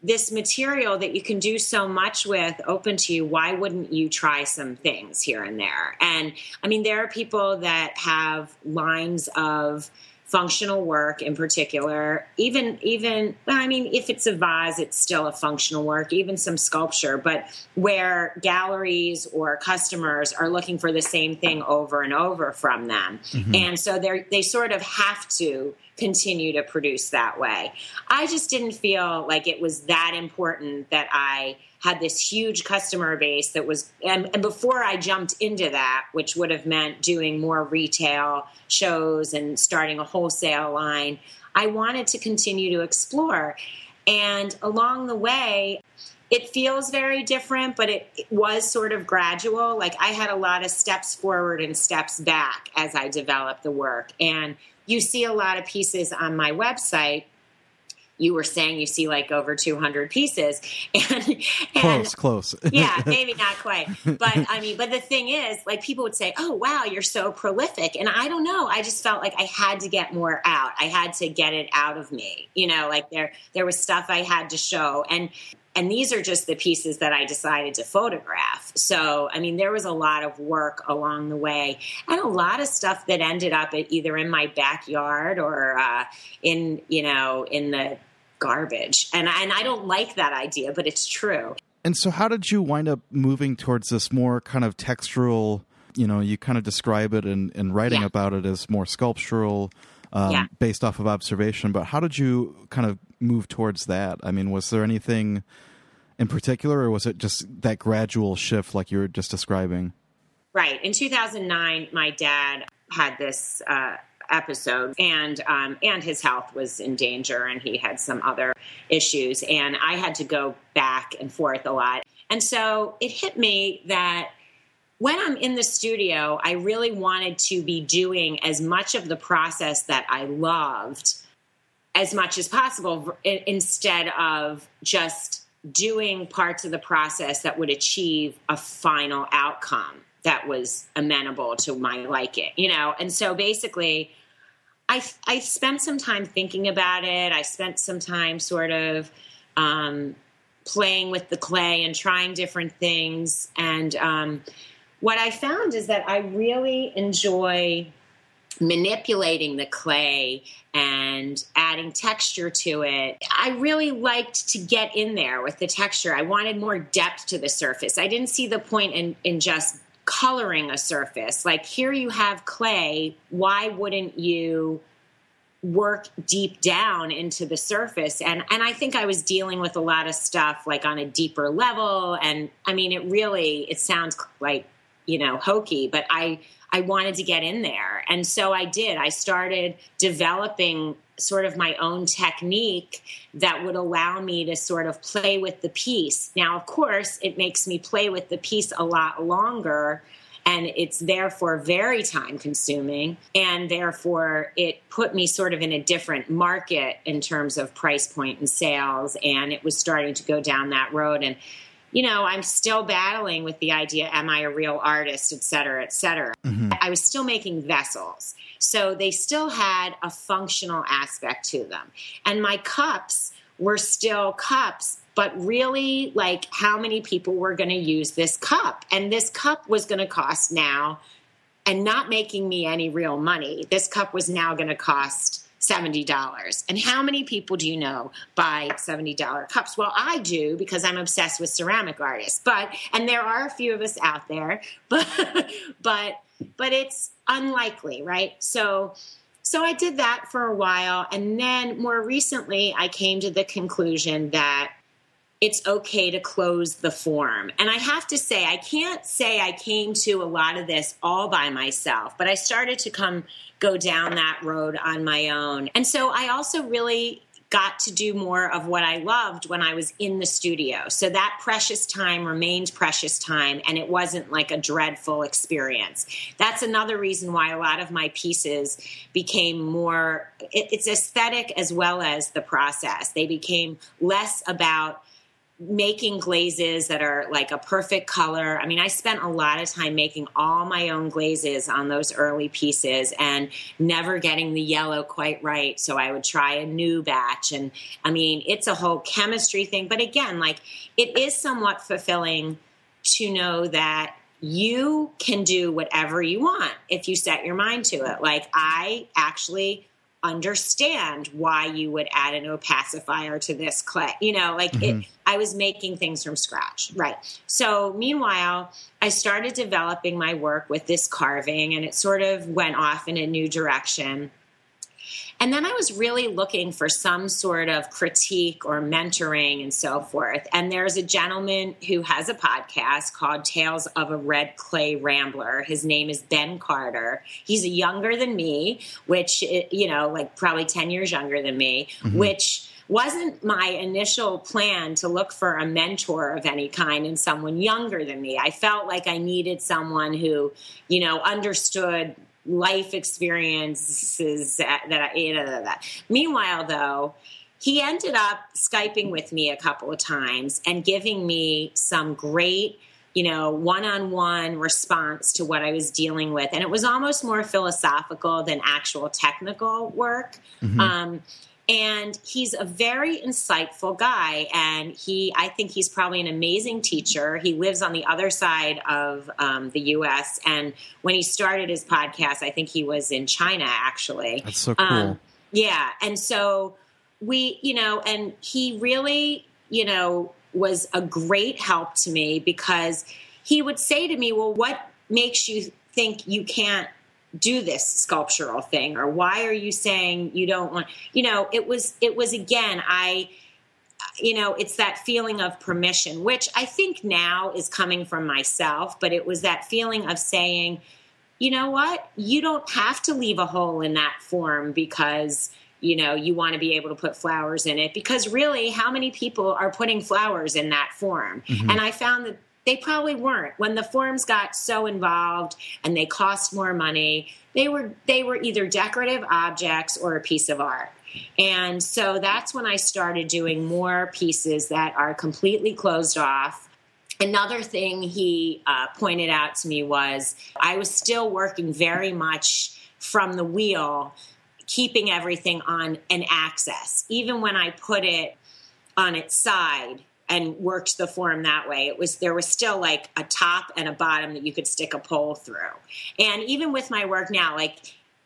this material that you can do so much with open to you, why wouldn't you try some things here and there? And I mean, there are people that have lines of functional work in particular, even, even, I mean, if it's a vase, it's still a functional work, even some sculpture, but where galleries or customers are looking for the same thing over and over from them. Mm-hmm. And so they they sort of have to continue to produce that way. I just didn't feel like it was that important that I had this huge customer base that was, and, and before I jumped into that, which would have meant doing more retail shows and starting a wholesale line, I wanted to continue to explore. And along the way, it feels very different, but it, it was sort of gradual. Like I had a lot of steps forward and steps back as I developed the work. And you see a lot of pieces on my website. You were saying you see like over two hundred pieces. And, and close, close. Yeah, maybe not quite. But I mean, but the thing is, like people would say, oh, wow, you're so prolific. And I don't know. I just felt like I had to get more out. I had to get it out of me. You know, like there there was stuff I had to show. And and these are just the pieces that I decided to photograph. So, I mean, there was a lot of work along the way and a lot of stuff that ended up at either in my backyard or uh, in, you know, in the garbage. And, and I don't like that idea, but it's true. And so how did you wind up moving towards this more kind of textural you know, you kind of describe it in, in writing yeah. about it as more sculptural, um, yeah. based off of observation. But how did you kind of move towards that? I mean, was there anything in particular, or was it just that gradual shift like you were just describing? Right. In two thousand nine, my dad had this uh, episode, and um, and his health was in danger, and he had some other issues. And I had to go back and forth a lot. And so it hit me that when I'm in the studio, I really wanted to be doing as much of the process that I loved as much as possible, instead of just doing parts of the process that would achieve a final outcome that was amenable to my liking, you know? And so basically I, I spent some time thinking about it. I spent some time sort of, um, playing with the clay and trying different things. And, um, what I found is that I really enjoy manipulating the clay and adding texture to it. I really liked to get in there with the texture. I wanted more depth to the surface. I didn't see the point in, in just coloring a surface. Like, here you have clay. Why wouldn't you work deep down into the surface? And, and I think I was dealing with a lot of stuff like on a deeper level. And I mean, it really, it sounds like, you know, hokey, but I, I wanted to get in there. And so I did. I started developing sort of my own technique that would allow me to sort of play with the piece. Now, of course, it makes me play with the piece a lot longer, and it's therefore very time consuming. And therefore, it put me sort of in a different market in terms of price point and sales. And it was starting to go down that road. And you know, I'm still battling with the idea, am I a real artist, et cetera, et cetera. Mm-hmm. I was still making vessels. So they still had a functional aspect to them. And my cups were still cups, but really, like, how many people were going to use this cup? And this cup was going to cost now, and not making me any real money, this cup was now going to cost seventy dollars. And how many people do you know buy seventy dollars cups? Well, I do, because I'm obsessed with ceramic artists, but, and there are a few of us out there, but, but, but it's unlikely. Right. So, so I did that for a while. And then more recently, I came to the conclusion that it's okay to close the form. And I have to say, I can't say I came to a lot of this all by myself, but I started to come go down that road on my own. And so I also really got to do more of what I loved when I was in the studio. So that precious time remained precious time, and it wasn't like a dreadful experience. That's another reason why a lot of my pieces became more, it, it's aesthetic as well as the process. They became less about making glazes that are like a perfect color. I mean, I spent a lot of time making all my own glazes on those early pieces and never getting the yellow quite right. So I would try a new batch. And I mean, it's a whole chemistry thing. But again, like, it is somewhat fulfilling to know that you can do whatever you want if you set your mind to it. Like, I actually understand why you would add an opacifier to this clay, you know, like mm-hmm. it, I was making things from scratch. Right. So meanwhile, I started developing my work with this carving, and it sort of went off in a new direction. And then I was really looking for some sort of critique or mentoring and so forth. And there's a gentleman who has a podcast called Tales of a Red Clay Rambler. His name is Ben Carter. He's younger than me, which, you know, like probably ten years younger than me, mm-hmm. which wasn't my initial plan, to look for a mentor of any kind and someone younger than me. I felt like I needed someone who, you know, understood life experiences that, that I, you know, that. Meanwhile, though, he ended up Skyping with me a couple of times and giving me some great, you know, one-on-one response to what I was dealing with. And it was almost more philosophical than actual technical work. Mm-hmm. Um, and he's a very insightful guy. And he, I think he's probably an amazing teacher. He lives on the other side of um, the U S And when he started his podcast, I think he was in China, actually. That's so cool. Um, yeah. And so we, you know, and he really, you know, was a great help to me, because he would say to me, well, what makes you think you can't do this sculptural thing, or why are you saying you don't want, you know, it was, it was again, I, you know, it's that feeling of permission, which I think now is coming from myself, but it was that feeling of saying, you know what, you don't have to leave a hole in that form because, you know, you want to be able to put flowers in it, because really how many people are putting flowers in that form? Mm-hmm. And I found that they probably weren't. When the forms got so involved and they cost more money, they were they were either decorative objects or a piece of art. And so that's when I started doing more pieces that are completely closed off. Another thing he uh, pointed out to me was I was still working very much from the wheel, keeping everything on an axis. Even when I put it on its side and worked the form that way, it was, there was still like a top and a bottom that you could stick a pole through. And even with my work now, like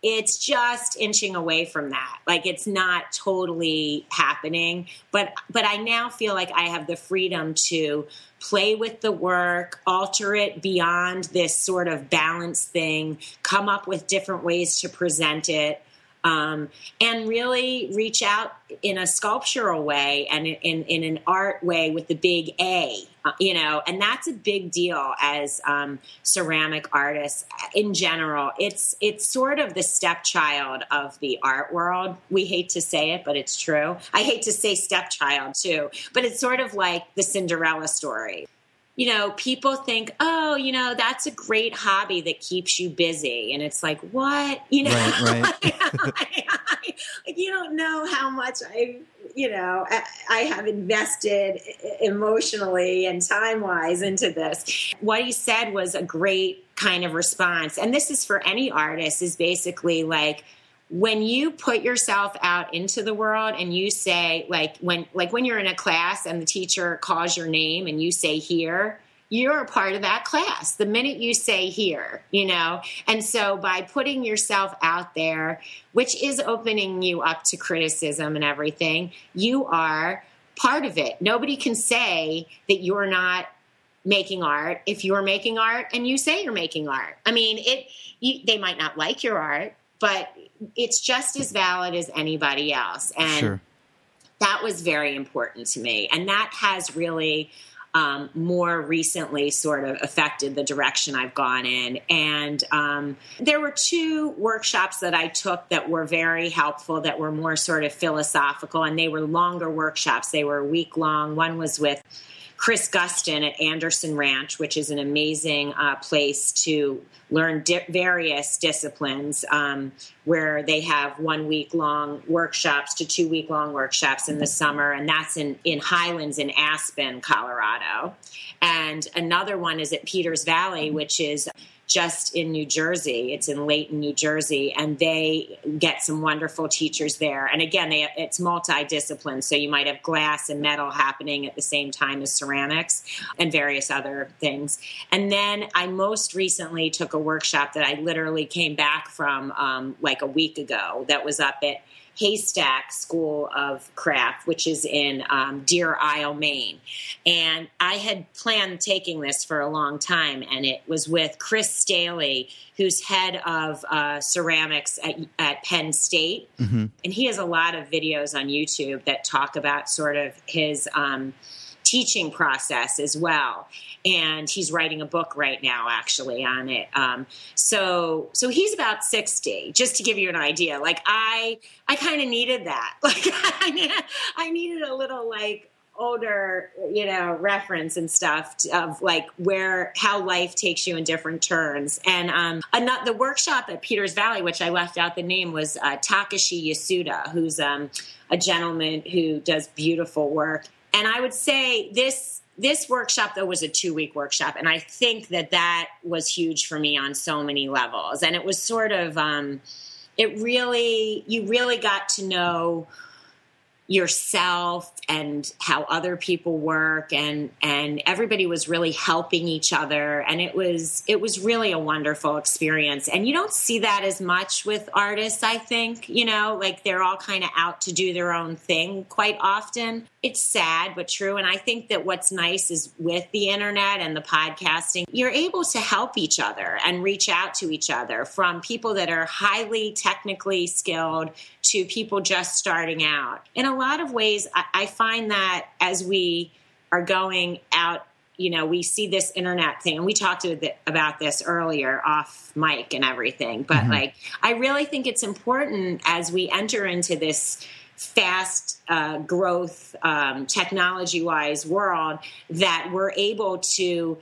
it's just inching away from that. Like it's not totally happening, but but I now feel like I have the freedom to play with the work, alter it beyond this sort of balance thing, come up with different ways to present it. Um, and really reach out in a sculptural way and in, in an art way with the big A, you know, and that's a big deal as um, ceramic artists in general. It's it's sort of the stepchild of the art world. We hate to say it, but it's true. I hate to say stepchild too, but it's sort of like the Cinderella story. You know, people think, oh, you know, that's a great hobby that keeps you busy. And it's like, what? You know, right, right. I, I, I, you don't know how much I, you know, I, I have invested emotionally and time-wise into this. What he said was a great kind of response. And this is for any artist, is basically like, when you put yourself out into the world and you say, like when like when you're in a class and the teacher calls your name and you say here, you're a part of that class the minute you say here, you know. And so by putting yourself out there, which is opening you up to criticism and everything, you are part of it. Nobody can say that you're not making art if you're making art and you say you're making art. I mean, it you, they might not like your art, but it's just as valid as anybody else. And sure. That was very important to me. And that has really um, more recently sort of affected the direction I've gone in. And um, there were two workshops that I took that were very helpful, that were more sort of philosophical, and they were longer workshops. They were a week long. One was with Chris Guston at Anderson Ranch, which is an amazing uh, place to learn di- various disciplines, um, where they have one week long workshops to two week long workshops in the summer. And that's in, in Highlands in Aspen, Colorado. And another one is at Peters Valley, which is just in New Jersey. It's in Layton, New Jersey, and they get some wonderful teachers there. And again, they, it's multidiscipline, so you might have glass and metal happening at the same time as ceramics and various other things. And then I most recently took a workshop that I literally came back from um, like a week ago that was up at Haystack School of Craft, which is in um, Deer Isle, Maine. And I had planned taking this for a long time, and it was with Chris Staley, who's head of uh, ceramics at, at Penn State. Mm-hmm. And he has a lot of videos on YouTube that talk about sort of his um, teaching process as well. And he's writing a book right now, actually, on it. Um, so, so he's about sixty, just to give you an idea. Like I, I kind of needed that. Like I, mean, I needed a little like older, you know, reference and stuff of like where, how life takes you in different turns. And, um, another, the workshop at Peters Valley, which I left out the name, was, uh, Takashi Yasuda, who's, um, a gentleman who does beautiful work. And I would say this, This workshop, though, was a two-week workshop, and I think that that was huge for me on so many levels. And it was sort of um, – it really – you really got to know yourself and how other people work, and and everybody was really helping each other. And it was it was really a wonderful experience. And you don't see that as much with artists, I think. You know, like they're all kind of out to do their own thing quite often. it's sad, but true. And I think that what's nice is with the internet and the podcasting, you're able to help each other and reach out to each other, from people that are highly technically skilled to people just starting out. In a lot of ways, I, I find that as we are going out, you know, we see this internet thing, and we talked about this earlier off mic and everything. But mm-hmm. like, I really think it's important as we enter into this fast uh, growth, um, technology-wise world, that we're able to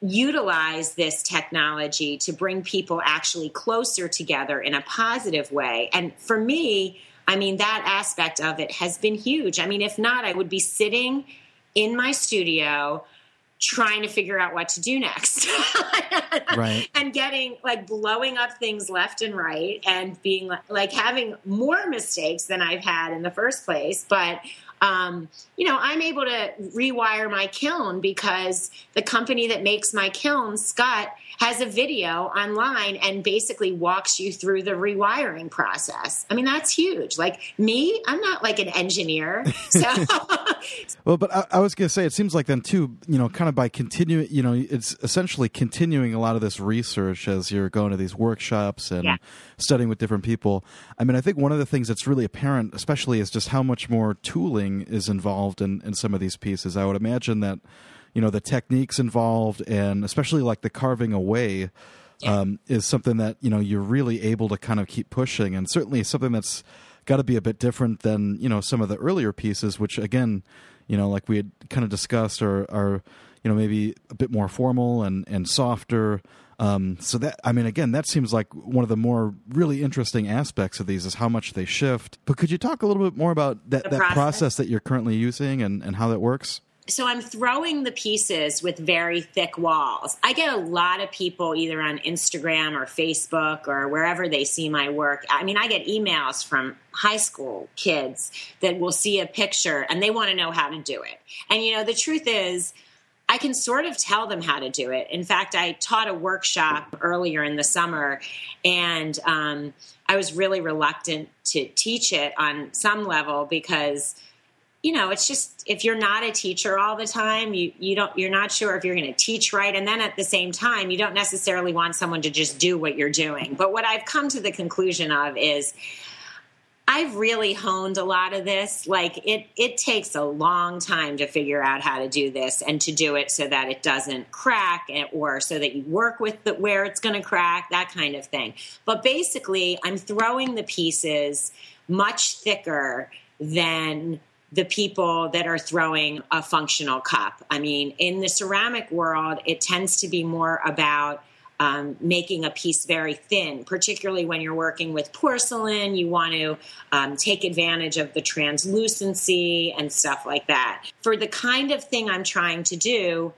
utilize this technology to bring people actually closer together in a positive way. And for me, I mean, that aspect of it has been huge. I mean, if not, I would be sitting in my studio trying to figure out what to do next right. and getting like blowing up things left and right and being like, like having more mistakes than I've had in the first place. But, um, you know, I'm able to rewire my kiln because the company that makes my kiln, Scott, has a video online and basically walks you through the rewiring process. I mean, that's huge. Like me, I'm not like an engineer. So. Well, but I, I was going to say, it seems like then too, you know, kind of by continuing, you know, it's essentially continuing a lot of this research as you're going to these workshops and yeah. studying with different people. I mean, I think one of the things that's really apparent, especially, is just how much more tooling is involved in, in some of these pieces. I would imagine that, you know, the techniques involved, and especially like the carving away yeah. um, is something that, you know, you're really able to kind of keep pushing, and certainly something that's got to be a bit different than, you know, some of the earlier pieces, which again, you know, like we had kind of discussed, are, are you know, maybe a bit more formal and, and softer. Um, so that, I mean, again, that seems like one of the more really interesting aspects of these is how much they shift. But could you talk a little bit more about that, that process. process that you're currently using and, and how that works? So I'm throwing the pieces with very thick walls. I get a lot of people either on Instagram or Facebook or wherever they see my work. I mean, I get emails from high school kids that will see a picture and they want to know how to do it. And, you know, the truth is, I can sort of tell them how to do it. In fact, I taught a workshop earlier in the summer, and um, I was really reluctant to teach it on some level because, you know, it's just, if you're not a teacher all the time, you, you don't, you're not sure if you're going to teach right. And then at the same time, you don't necessarily want someone to just do what you're doing. But what I've come to the conclusion of is I've really honed a lot of this. Like it, it takes a long time to figure out how to do this and to do it so that it doesn't crack, and, or so that you work with the, where it's going to crack, that kind of thing. But basically I'm throwing the pieces much thicker than the people that are throwing a functional cup. I mean, in the ceramic world, it tends to be more about um, making a piece very thin, particularly when you're working with porcelain. You want to um, take advantage of the translucency and stuff like that. For the kind of thing I'm trying to do,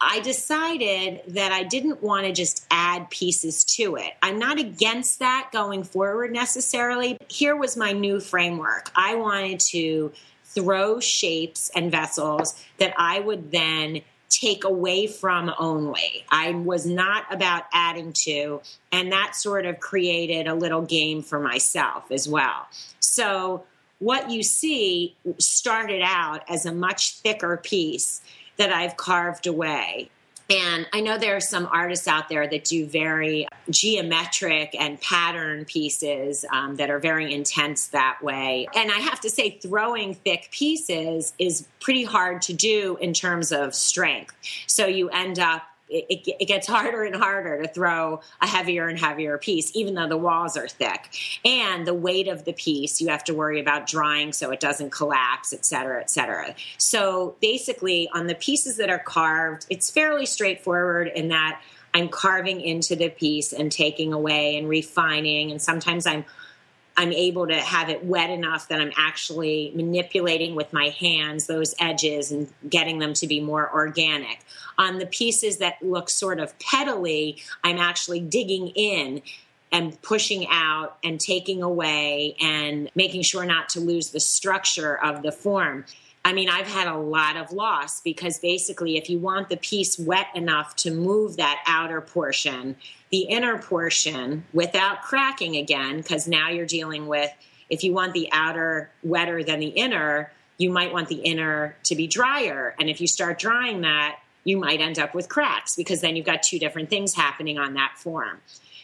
I decided that I didn't want to just add pieces to it. I'm not against that going forward necessarily. Here was my new framework. I wanted to throw shapes and vessels that I would then take away from only. I was not about adding to, and that sort of created a little game for myself as well. So what you see started out as a much thicker piece that I've carved away. And I know there are some artists out there that do very geometric and pattern pieces um, that are very intense that way. And I have to say, throwing thick pieces is pretty hard to do in terms of strength. So you end up, it, it, it gets harder and harder to throw a heavier and heavier piece, even though the walls are thick. And the weight of the piece, you have to worry about drying so it doesn't collapse, et cetera, et cetera. So basically, on the pieces that are carved, it's fairly straightforward in that I'm carving into the piece and taking away and refining. And sometimes I'm I'm able to have it wet enough that I'm actually manipulating with my hands those edges and getting them to be more organic. On the pieces that look sort of petally, I'm actually digging in and pushing out and taking away and making sure not to lose the structure of the form. I mean, I've had a lot of loss because basically if you want the piece wet enough to move that outer portion, the inner portion without cracking again, because now you're dealing with, if you want the outer wetter than the inner, you might want the inner to be drier. And if you start drying that, you might end up with cracks because then you've got two different things happening on that form.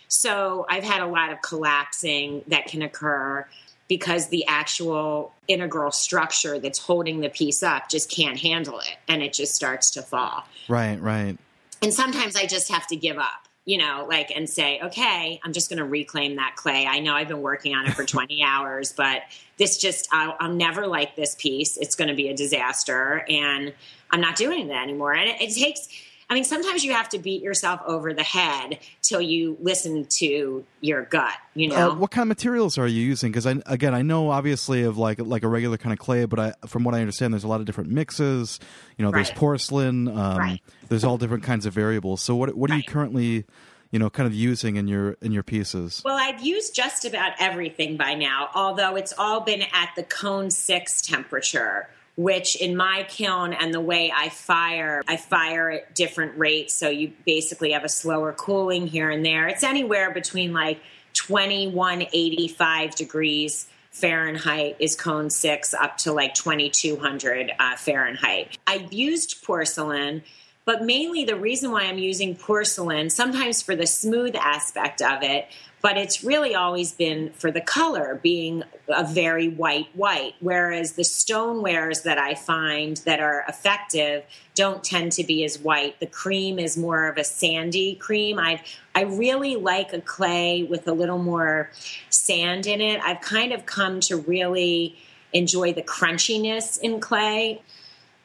So I've had a lot of collapsing that can occur because the actual integral structure that's holding the piece up just can't handle it, and it just starts to fall. Right, right. And sometimes I just have to give up, you know, like, and say, okay, I'm just going to reclaim that clay. I know I've been working on it for twenty hours, but this just, I'll, I'll never like this piece. It's going to be a disaster, and I'm not doing that anymore. And it, it takes... I mean, sometimes you have to beat yourself over the head till you listen to your gut, you know? Uh, what kind of materials are you using? Because, I, again, I know obviously of like like a regular kind of clay, but I, from what I understand, there's a lot of different mixes. You know, right. There's porcelain. Um, right. There's all different kinds of variables. So what what are right. you currently, you know, kind of using in your in your pieces? Well, I've used just about everything by now, although it's all been at the cone six temperature, which in my kiln and the way I fire, I fire at different rates. So you basically have a slower cooling here and there. It's anywhere between like twenty-one eighty-five degrees Fahrenheit is cone six up to like twenty-two hundred uh, Fahrenheit. I've used porcelain, but mainly the reason why I'm using porcelain, sometimes for the smooth aspect of it, but it's really always been for the color being a very white white, whereas the stonewares that I find that are effective don't tend to be as white. The cream is more of a sandy cream. I've, I really like a clay with a little more sand in it. I've kind of come to really enjoy the crunchiness in clay.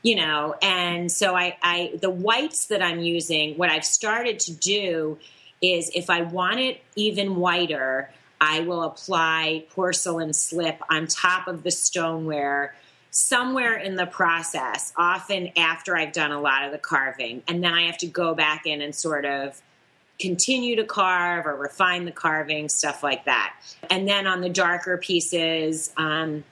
You know, and so I, I, the whites that I'm using, what I've started to do is if I want it even whiter, I will apply porcelain slip on top of the stoneware somewhere in the process, often after I've done a lot of the carving. And then I have to go back in and sort of continue to carve or refine the carving, stuff like that. And then on the darker pieces, um,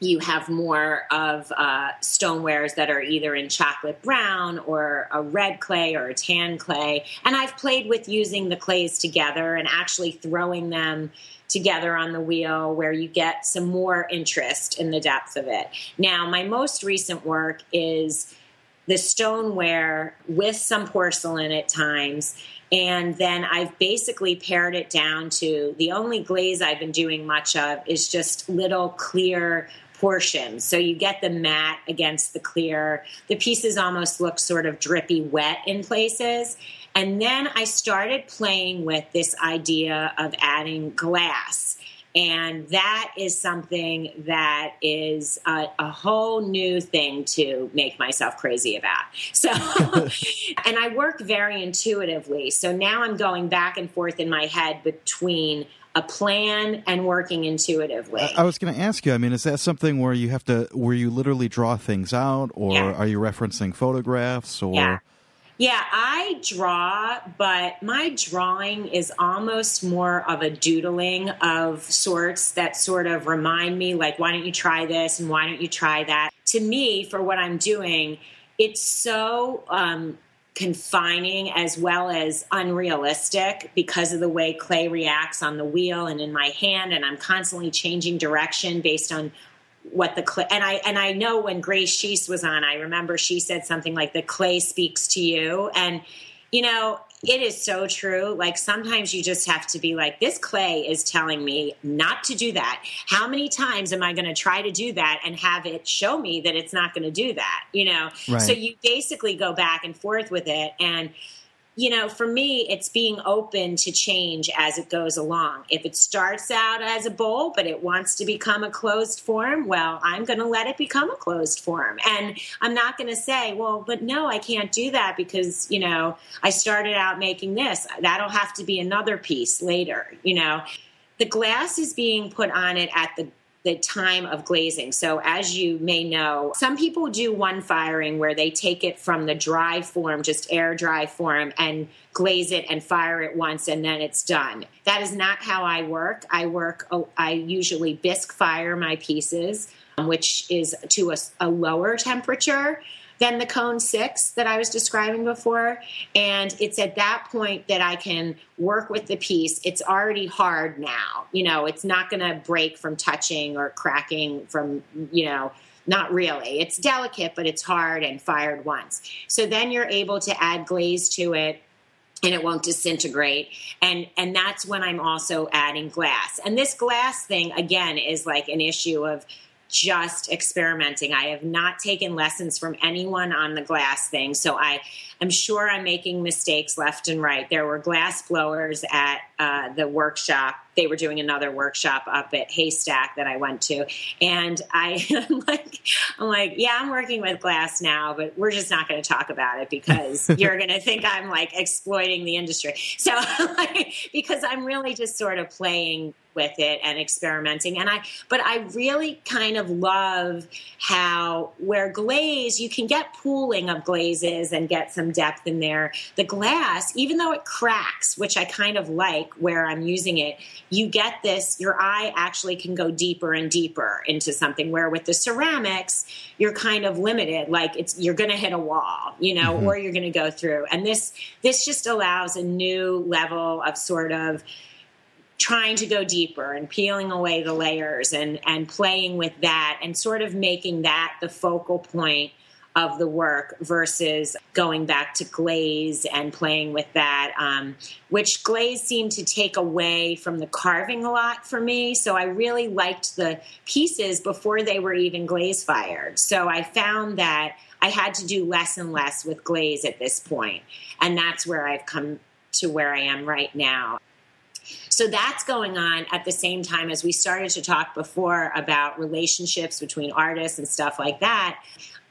you have more of uh, stonewares that are either in chocolate brown or a red clay or a tan clay. And I've played with using the clays together and actually throwing them together on the wheel where you get some more interest in the depth of it. Now, my most recent work is the stoneware with some porcelain at times. And then I've basically pared it down to the only glaze I've been doing much of is just little clear portions. So you get the matte against the clear. The pieces almost look sort of drippy wet in places. And then I started playing with this idea of adding glass. And that is something that is a, a whole new thing to make myself crazy about. So, and I work very intuitively. So now I'm going back and forth in my head between a plan and working intuitively. I, I was going to ask you, I mean, is that something where you have to, where you literally draw things out or yeah. are you referencing photographs or... Yeah. Yeah, I draw, but my drawing is almost more of a doodling of sorts that sort of remind me, like, why don't you try this and why don't you try that? To me, for what I'm doing, it's so um, confining as well as unrealistic because of the way clay reacts on the wheel and in my hand, and I'm constantly changing direction based on what the clay, and I, and I know when Grace Sheese was on, I remember she said something like the clay speaks to you. And, you know, it is so true. Like sometimes you just have to be like, this clay is telling me not to do that. How many times am I going to try to do that and have it show me that it's not going to do that? You know? Right. So you basically go back and forth with it. And, you know, for me, it's being open to change as it goes along. If it starts out as a bowl, but it wants to become a closed form, well, I'm going to let it become a closed form. And I'm not going to say, well, but no, I can't do that because, you know, I started out making this. That'll have to be another piece later, you know. The glass is being put on it at the the time of glazing. So as you may know, some people do one firing where they take it from the dry form, just air dry form, and glaze it and fire it once and then it's done. That is not how I work. I work, I usually bisque fire my pieces, which is to a, a lower temperature than the cone six that I was describing before. And it's at that point that I can work with the piece. It's already hard now. You know, it's not going to break from touching or cracking from, you know, Not really. It's delicate, but it's hard and fired once. So then you're able to add glaze to it, and it won't disintegrate. And and that's when I'm also adding glass. And this glass thing, again, is like an issue of just experimenting. I have not taken lessons from anyone on the glass thing. So I, I'm sure I'm making mistakes left and right. There were glass blowers at uh, the workshop. They were doing another workshop up at Haystack that I went to. And I, I'm like, I'm like, yeah, I'm working with glass now, but we're just not going to talk about it because you're going to think I'm like exploiting the industry. So like, because I'm really just sort of playing with it and experimenting. And I, but I really kind of love how where glaze, you can get pooling of glazes and get some depth in there. The glass, even though it cracks, which I kind of like where I'm using it, you get this, your eye actually can go deeper and deeper into something, where with the ceramics, you're kind of limited. Like it's, you're going to hit a wall, you know, mm-hmm. or you're going to go through. And this, this just allows a new level of sort of trying to go deeper and peeling away the layers and, and playing with that and sort of making that the focal point of the work versus going back to glaze and playing with that, um, which glaze seemed to take away from the carving a lot for me. So I really liked the pieces before they were even glaze fired. So I found that I had to do less and less with glaze at this point. And that's where I've come to where I am right now. So that's going on at the same time as we started to talk before about relationships between artists and stuff like that.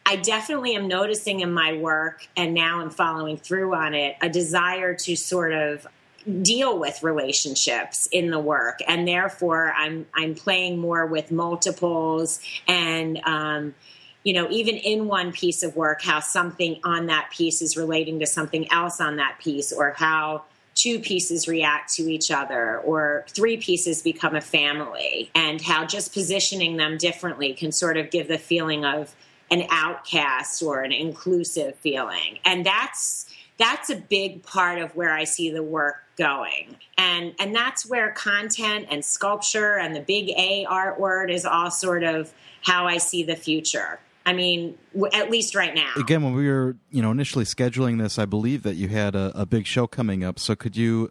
I definitely am noticing in my work, and now I'm following through on it, a desire to sort of deal with relationships in the work. And therefore, I'm I'm playing more with multiples and, um, you know, even in one piece of work, how something on that piece is relating to something else on that piece, or how two pieces react to each other, or three pieces become a family, and how just positioning them differently can sort of give the feeling of an outcast or an inclusive feeling. And that's that's a big part of where I see the work going. And and that's where content and sculpture and the big A art word is all sort of how I see the future. I mean, w- at least right now. Again, when we were, you know, initially scheduling this, I believe that you had a, a big show coming up. So could you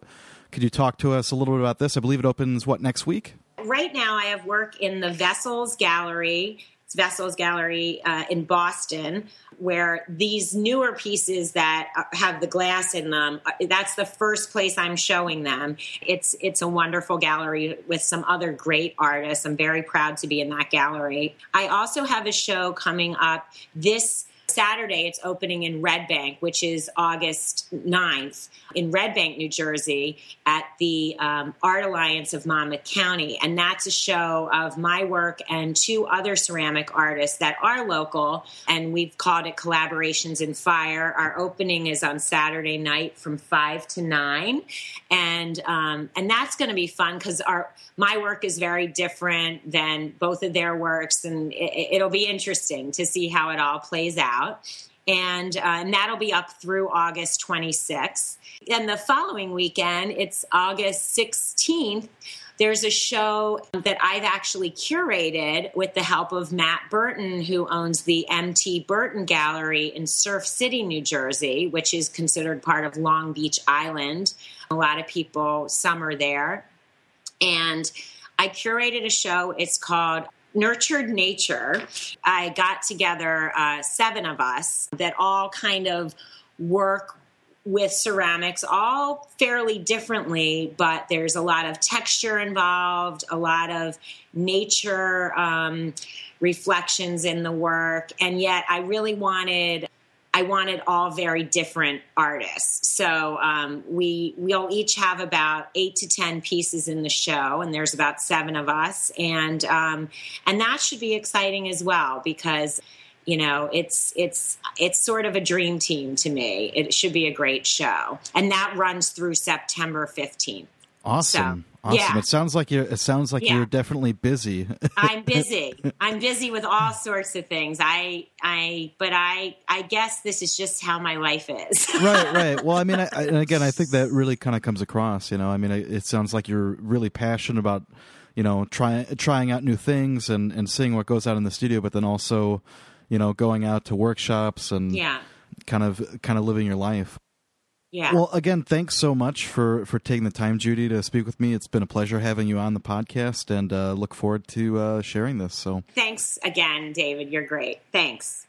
could you talk to us a little bit about this? I believe it opens, what, next week? Right now I have work in the Vessels Gallery. It's Vessels Gallery uh, in Boston, where these newer pieces that have the glass in them, that's the first place I'm showing them. It's it's a wonderful gallery with some other great artists. I'm very proud to be in that gallery. I also have a show coming up this Saturday. It's opening in Red Bank, which is August ninth, in Red Bank, New Jersey, at the um, Art Alliance of Monmouth County. And that's a show of my work and two other ceramic artists that are local. And we've called it Collaborations in Fire. Our opening is on Saturday night from five to nine. And um, and that's going to be fun because our my work is very different than both of their works. And it, it'll be interesting to see how it all plays out. And, uh, and that'll be up through August twenty-sixth. And the following weekend, it's August sixteenth. There's a show that I've actually curated with the help of Matt Burton, who owns the M T Burton Gallery in Surf City, New Jersey, which is considered part of Long Beach Island. A lot of people summer there. And I curated a show. It's called Nurtured Nature. I got together uh, seven of us that all kind of work with ceramics, all fairly differently, but there's a lot of texture involved, a lot of nature um, reflections in the work. And yet I really wanted... I wanted all very different artists. So um, we, we'll each have about eight to ten pieces in the show, and there's about seven of us. And, um, and that should be exciting as well, because, you know, it's, it's, it's sort of a dream team to me. It should be a great show. And that runs through September fifteenth. Awesome. So. Awesome. Yeah. It sounds like you're, it sounds like yeah. you're definitely busy. I'm busy. I'm busy with all sorts of things. I, I, but I, I guess this is just how my life is. Right, right. Well, I mean, I, I, and again, I think that really kind of comes across, you know, I mean, it sounds like you're really passionate about, you know, try, trying out new things and, and seeing what goes out in the studio, but then also, you know, going out to workshops and yeah. kind of kind of living your life. Yeah. Well, again, thanks so much for, for taking the time, Judy, to speak with me. It's been a pleasure having you on the podcast, and uh, look forward to uh, sharing this. So thanks again, David. You're great. Thanks.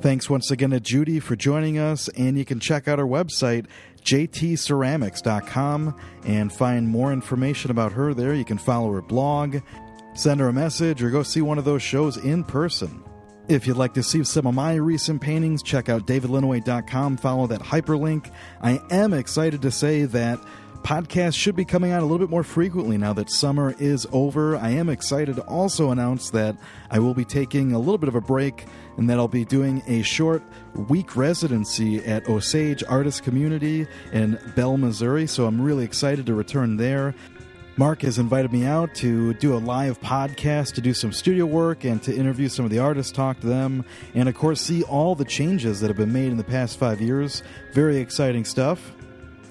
Thanks once again to Judy for joining us, and you can check out her website, j t ceramics dot com, and find more information about her there. You can follow her blog, send her a message, or go see one of those shows in person. If you'd like to see some of my recent paintings, check out david linaway dot com, follow that hyperlink. I am excited to say that podcasts should be coming out a little bit more frequently now that summer is over. I am excited to also announce that I will be taking a little bit of a break, and that I'll be doing a short week residency at Osage Artist Community in Bell, Missouri. So I'm really excited to return there. Mark has invited me out to do a live podcast, to do some studio work, and to interview some of the artists, talk to them, and of course see all the changes that have been made in the past five years. Very exciting stuff.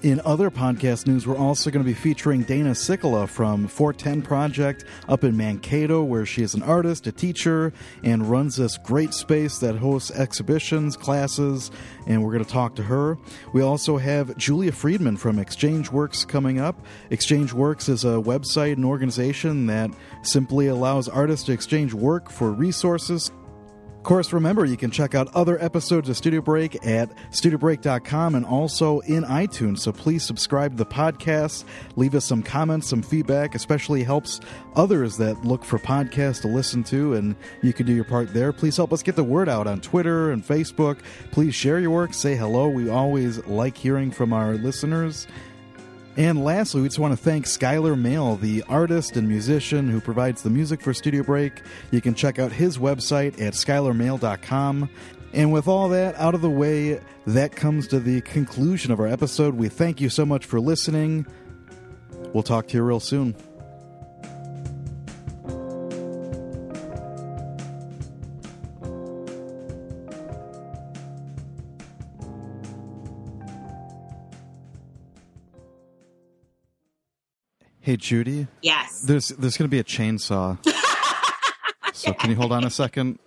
In other podcast news, we're also going to be featuring Dana Sicola from four ten Project up in Mankato, where she is an artist, a teacher, and runs this great space that hosts exhibitions, classes, and we're going to talk to her. We also have Julia Friedman from Exchange Works coming up. Exchange Works is a website and organization that simply allows artists to exchange work for resources. Of course, remember, you can check out other episodes of Studio Break at studio break dot com and also in iTunes. So please subscribe to the podcast, leave us some comments, some feedback, especially helps others that look for podcasts to listen to, and you can do your part there. Please help us get the word out on Twitter and Facebook. Please share your work, say hello. We always like hearing from our listeners. And lastly, we just want to thank Skylar Mail, the artist and musician who provides the music for Studio Break. You can check out his website at skylar mail dot com. And with all that out of the way, that comes to the conclusion of our episode. We thank you so much for listening. We'll talk to you real soon. Hey, Judy. Yes. There's there's going to be a chainsaw. So can you hold on a second?